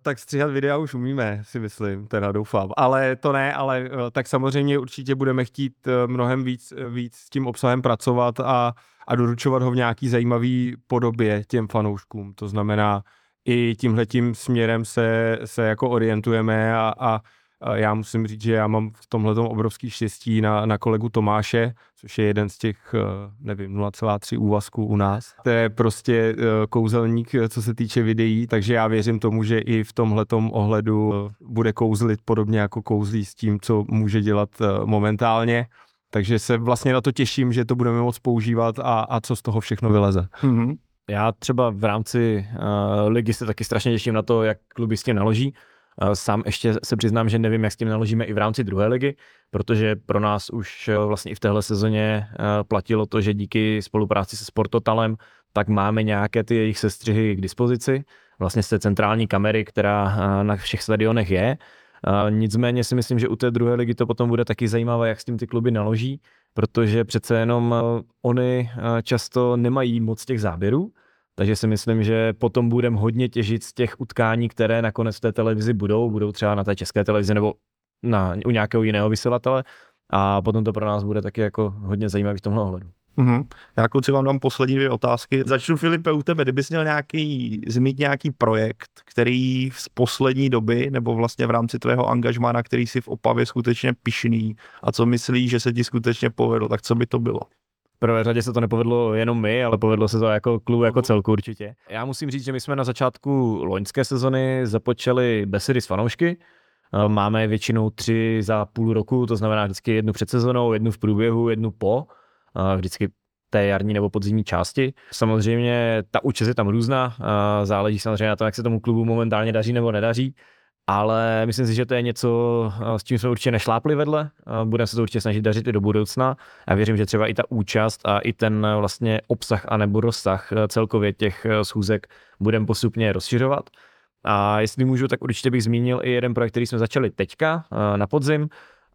Tak stříhat videa už umíme, si myslím, teda doufám, ale to ne, ale tak samozřejmě určitě budeme chtít mnohem víc, víc s tím obsahem pracovat a, a doručovat ho v nějaký zajímavý podobě těm fanouškům, to znamená, i tímhletím směrem se, se jako orientujeme a, a, a já musím říct, že já mám v tomhletom obrovský štěstí na, na kolegu Tomáše, což je jeden z těch, nevím, nula celá tři úvazků u nás. To je prostě kouzelník, co se týče videí, takže já věřím tomu, že i v tomhletom ohledu bude kouzlit podobně jako kouzlí s tím, co může dělat momentálně. Takže se vlastně na to těším, že to budeme moc používat a, a co z toho všechno vyleze. Mm-hmm. Já třeba v rámci uh, ligy se taky strašně těším na to, jak kluby s tím naloží. Uh, sám ještě se přiznám, že nevím, jak s tím naložíme i v rámci druhé ligy, protože pro nás už uh, vlastně i v téhle sezóně uh, platilo to, že díky spolupráci se Sport Totalem, tak máme nějaké ty jejich sestřihy k dispozici. Vlastně z té centrální kamery, která uh, na všech stadionech je. Uh, nicméně si myslím, že u té druhé ligy to potom bude taky zajímavé, jak s tím ty kluby naloží, protože přece jenom oni často nemají moc těch záběrů, takže si myslím, že potom budeme hodně těžit z těch utkání, které nakonec v té televizi budou, budou třeba na té české televizi nebo na, u nějakého jiného vysílatele a potom to pro nás bude taky jako hodně zajímavý v tomhle ohledu. Uhum. Já, kluci, vám dám poslední dvě otázky. Začnu, Filipe, u tebe, kdybys měl nějaký, zmít nějaký projekt, který z poslední doby, nebo vlastně v rámci tvého angažmá, na který jsi v Opavě skutečně pyšný a co myslíš, že se ti skutečně povedlo, tak co by to bylo? V prvé řadě se to nepovedlo jenom my, ale povedlo se to jako klub, jako celku určitě. Já musím říct, že my jsme na začátku loňské sezony započali besedy s fanoušky. Máme většinou tři za půl roku, to znamená vždycky jednu před sezonou, jednu v průběhu, jednu po. Vždycky té jarní nebo podzimní části. Samozřejmě ta účast je tam různá, záleží samozřejmě na tom, jak se tomu klubu momentálně daří nebo nedaří, ale myslím si, že to je něco, s čím jsme určitě nešlápli vedle, budeme se to určitě snažit dařit i do budoucna a věřím, že třeba i ta účast a i ten vlastně obsah anebo rozsah celkově těch schůzek budeme postupně rozšiřovat. A jestli můžu, tak určitě bych zmínil i jeden projekt, který jsme začali teďka na podzim,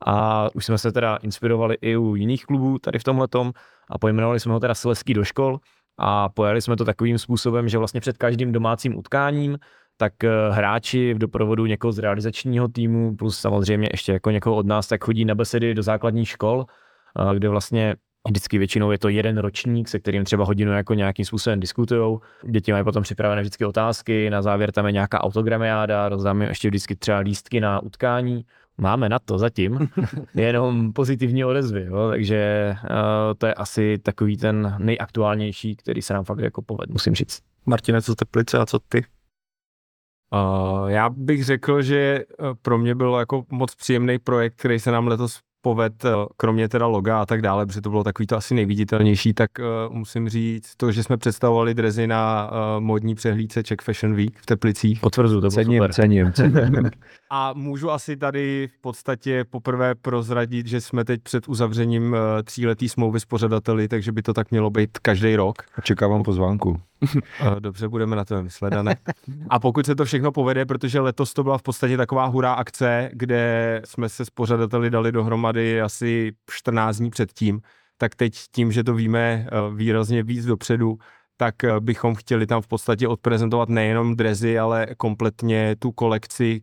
a už jsme se teda inspirovali i u jiných klubů tady v tomhletom a pojmenovali jsme ho teda Slezský do škol a pojeli jsme to takovým způsobem, že vlastně před každým domácím utkáním tak hráči v doprovodu někoho z realizačního týmu, plus samozřejmě ještě jako někoho od nás, tak chodí na besedy do základních škol, kde vlastně vždycky většinou je to jeden ročník, se kterým třeba hodinu jako nějakým způsobem diskutujou. Děti mají potom připravené vždycky otázky, na závěr tam je nějaká autogramiáda, rozdáme ještě vždycky třeba lístky na utkání. Máme na to zatím jenom pozitivní odezvy, jo? Takže uh, to je asi takový ten nejaktuálnější, který se nám fakt jako povedl, musím říct. Martine, co Teplice a co ty? Uh, já bych řekl, že pro mě byl jako moc příjemný projekt, který se nám letos poved, kromě teda loga a tak dále, protože to bylo takový to asi nejviditelnější, tak uh, musím říct to, že jsme představovali dresy na uh, modní přehlídce Czech Fashion Week v Teplicích. Potvrdu, to bylo cením, super. Cením, cením. A můžu asi tady v podstatě poprvé prozradit, že jsme teď před uzavřením uh, tříletý smlouvy s pořadateli, takže by to tak mělo být každý rok. Čekávám pozvánku. Dobře, budeme na to myslet, Dane. A pokud se to všechno povede, protože letos to byla v podstatě taková hurá akce, kde jsme se s pořadateli dali dohromady asi čtrnáct dní předtím, tak teď tím, že to víme výrazně víc dopředu, tak bychom chtěli tam v podstatě odprezentovat nejenom dresy, ale kompletně tu kolekci,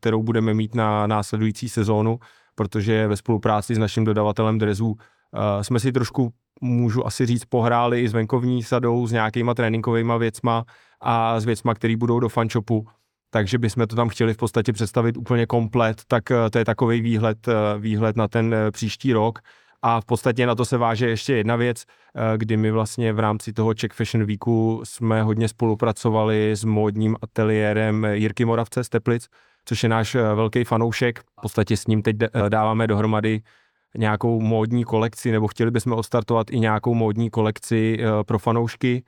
kterou budeme mít na následující sezónu, protože ve spolupráci s naším dodavatelem dresů jsme si trošku, můžu asi říct, pohráli i s venkovní sadou, s nějakýma tréninkovýma věcma a s věcma, které budou do fanshopu, takže bychom to tam chtěli v podstatě představit úplně komplet, tak to je takovej výhled, výhled na ten příští rok. A v podstatě na to se váže ještě jedna věc, kdy my vlastně v rámci toho Czech Fashion Weeku jsme hodně spolupracovali s módním ateliérem Jirky Moravce z Teplic, což je náš velký fanoušek. V podstatě s ním teď dáváme dohromady nějakou módní kolekci, nebo chtěli bychom odstartovat i nějakou módní kolekci pro fanoušky.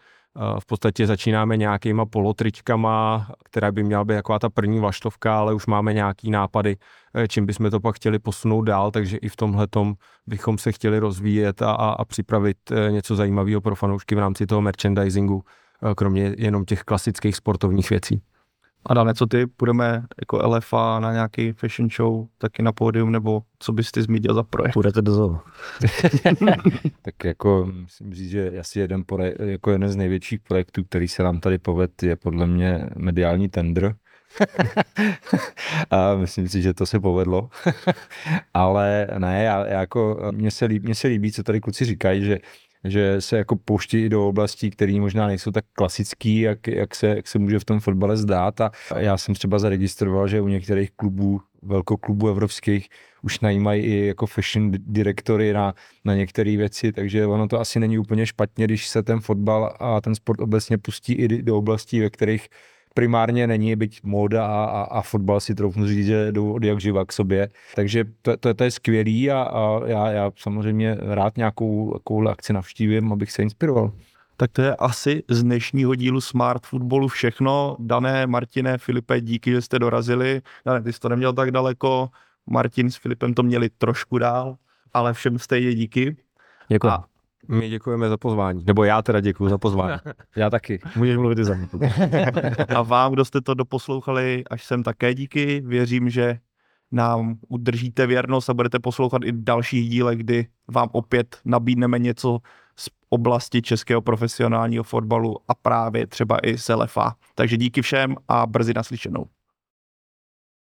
V podstatě začínáme nějakýma polotričkama, která by měla být jako ta první vlaštovka, ale už máme nějaký nápady, čím bychom to pak chtěli posunout dál, takže i v tomhletom bychom se chtěli rozvíjet a, a, a připravit něco zajímavého pro fanoušky v rámci toho merchandisingu, kromě jenom těch klasických sportovních věcí. A dáme, co ty? Půjdeme jako L F A na nějaký fashion show, taky na pódium, nebo co bys ty zmítil za projekt? Půjdete do zoo. Tak jako musím říct, že asi jeden, projekt, jako jeden z největších projektů, který se nám tady povedl, je podle mě mediální tendr. A myslím si, že to se povedlo. Ale ne, já, já jako, mně se, líb, mně se líbí, co tady kluci říkají, že že se jako pouští i do oblastí, které možná nejsou tak klasický, jak, jak, se, jak se může v tom fotbale zdát. A já jsem třeba zaregistroval, že u některých klubů, velkoklubů evropských, už najímají i jako fashion direktory na, na některé věci, takže ono to asi není úplně špatně, když se ten fotbal a ten sport obecně pustí i do oblastí, ve kterých primárně není, byť móda a, a, a fotbal si troufnu říct, že jdou od jak živa k sobě. Takže to, to, to je skvělý a, a já, já samozřejmě rád nějakou akci navštívím, abych se inspiroval. Tak to je asi z dnešního dílu Smart Footballu všechno. Dané, Martine, Filipe, díky, že jste dorazili. Dané, ty jsi to neměl tak daleko, Martin s Filipem to měli trošku dál, ale všem stejně díky. Děkuji. A my děkujeme za pozvání, nebo já teda děkuju za pozvání. Já taky. Můžeš mluvit i za mě. A vám, kdo jste to doposlouchali až sem, také díky. Věřím, že nám udržíte věrnost a budete poslouchat i dalších dílech, kdy vám opět nabídneme něco z oblasti českého profesionálního fotbalu a právě třeba i z L F A. Takže díky všem a brzy naslyšenou.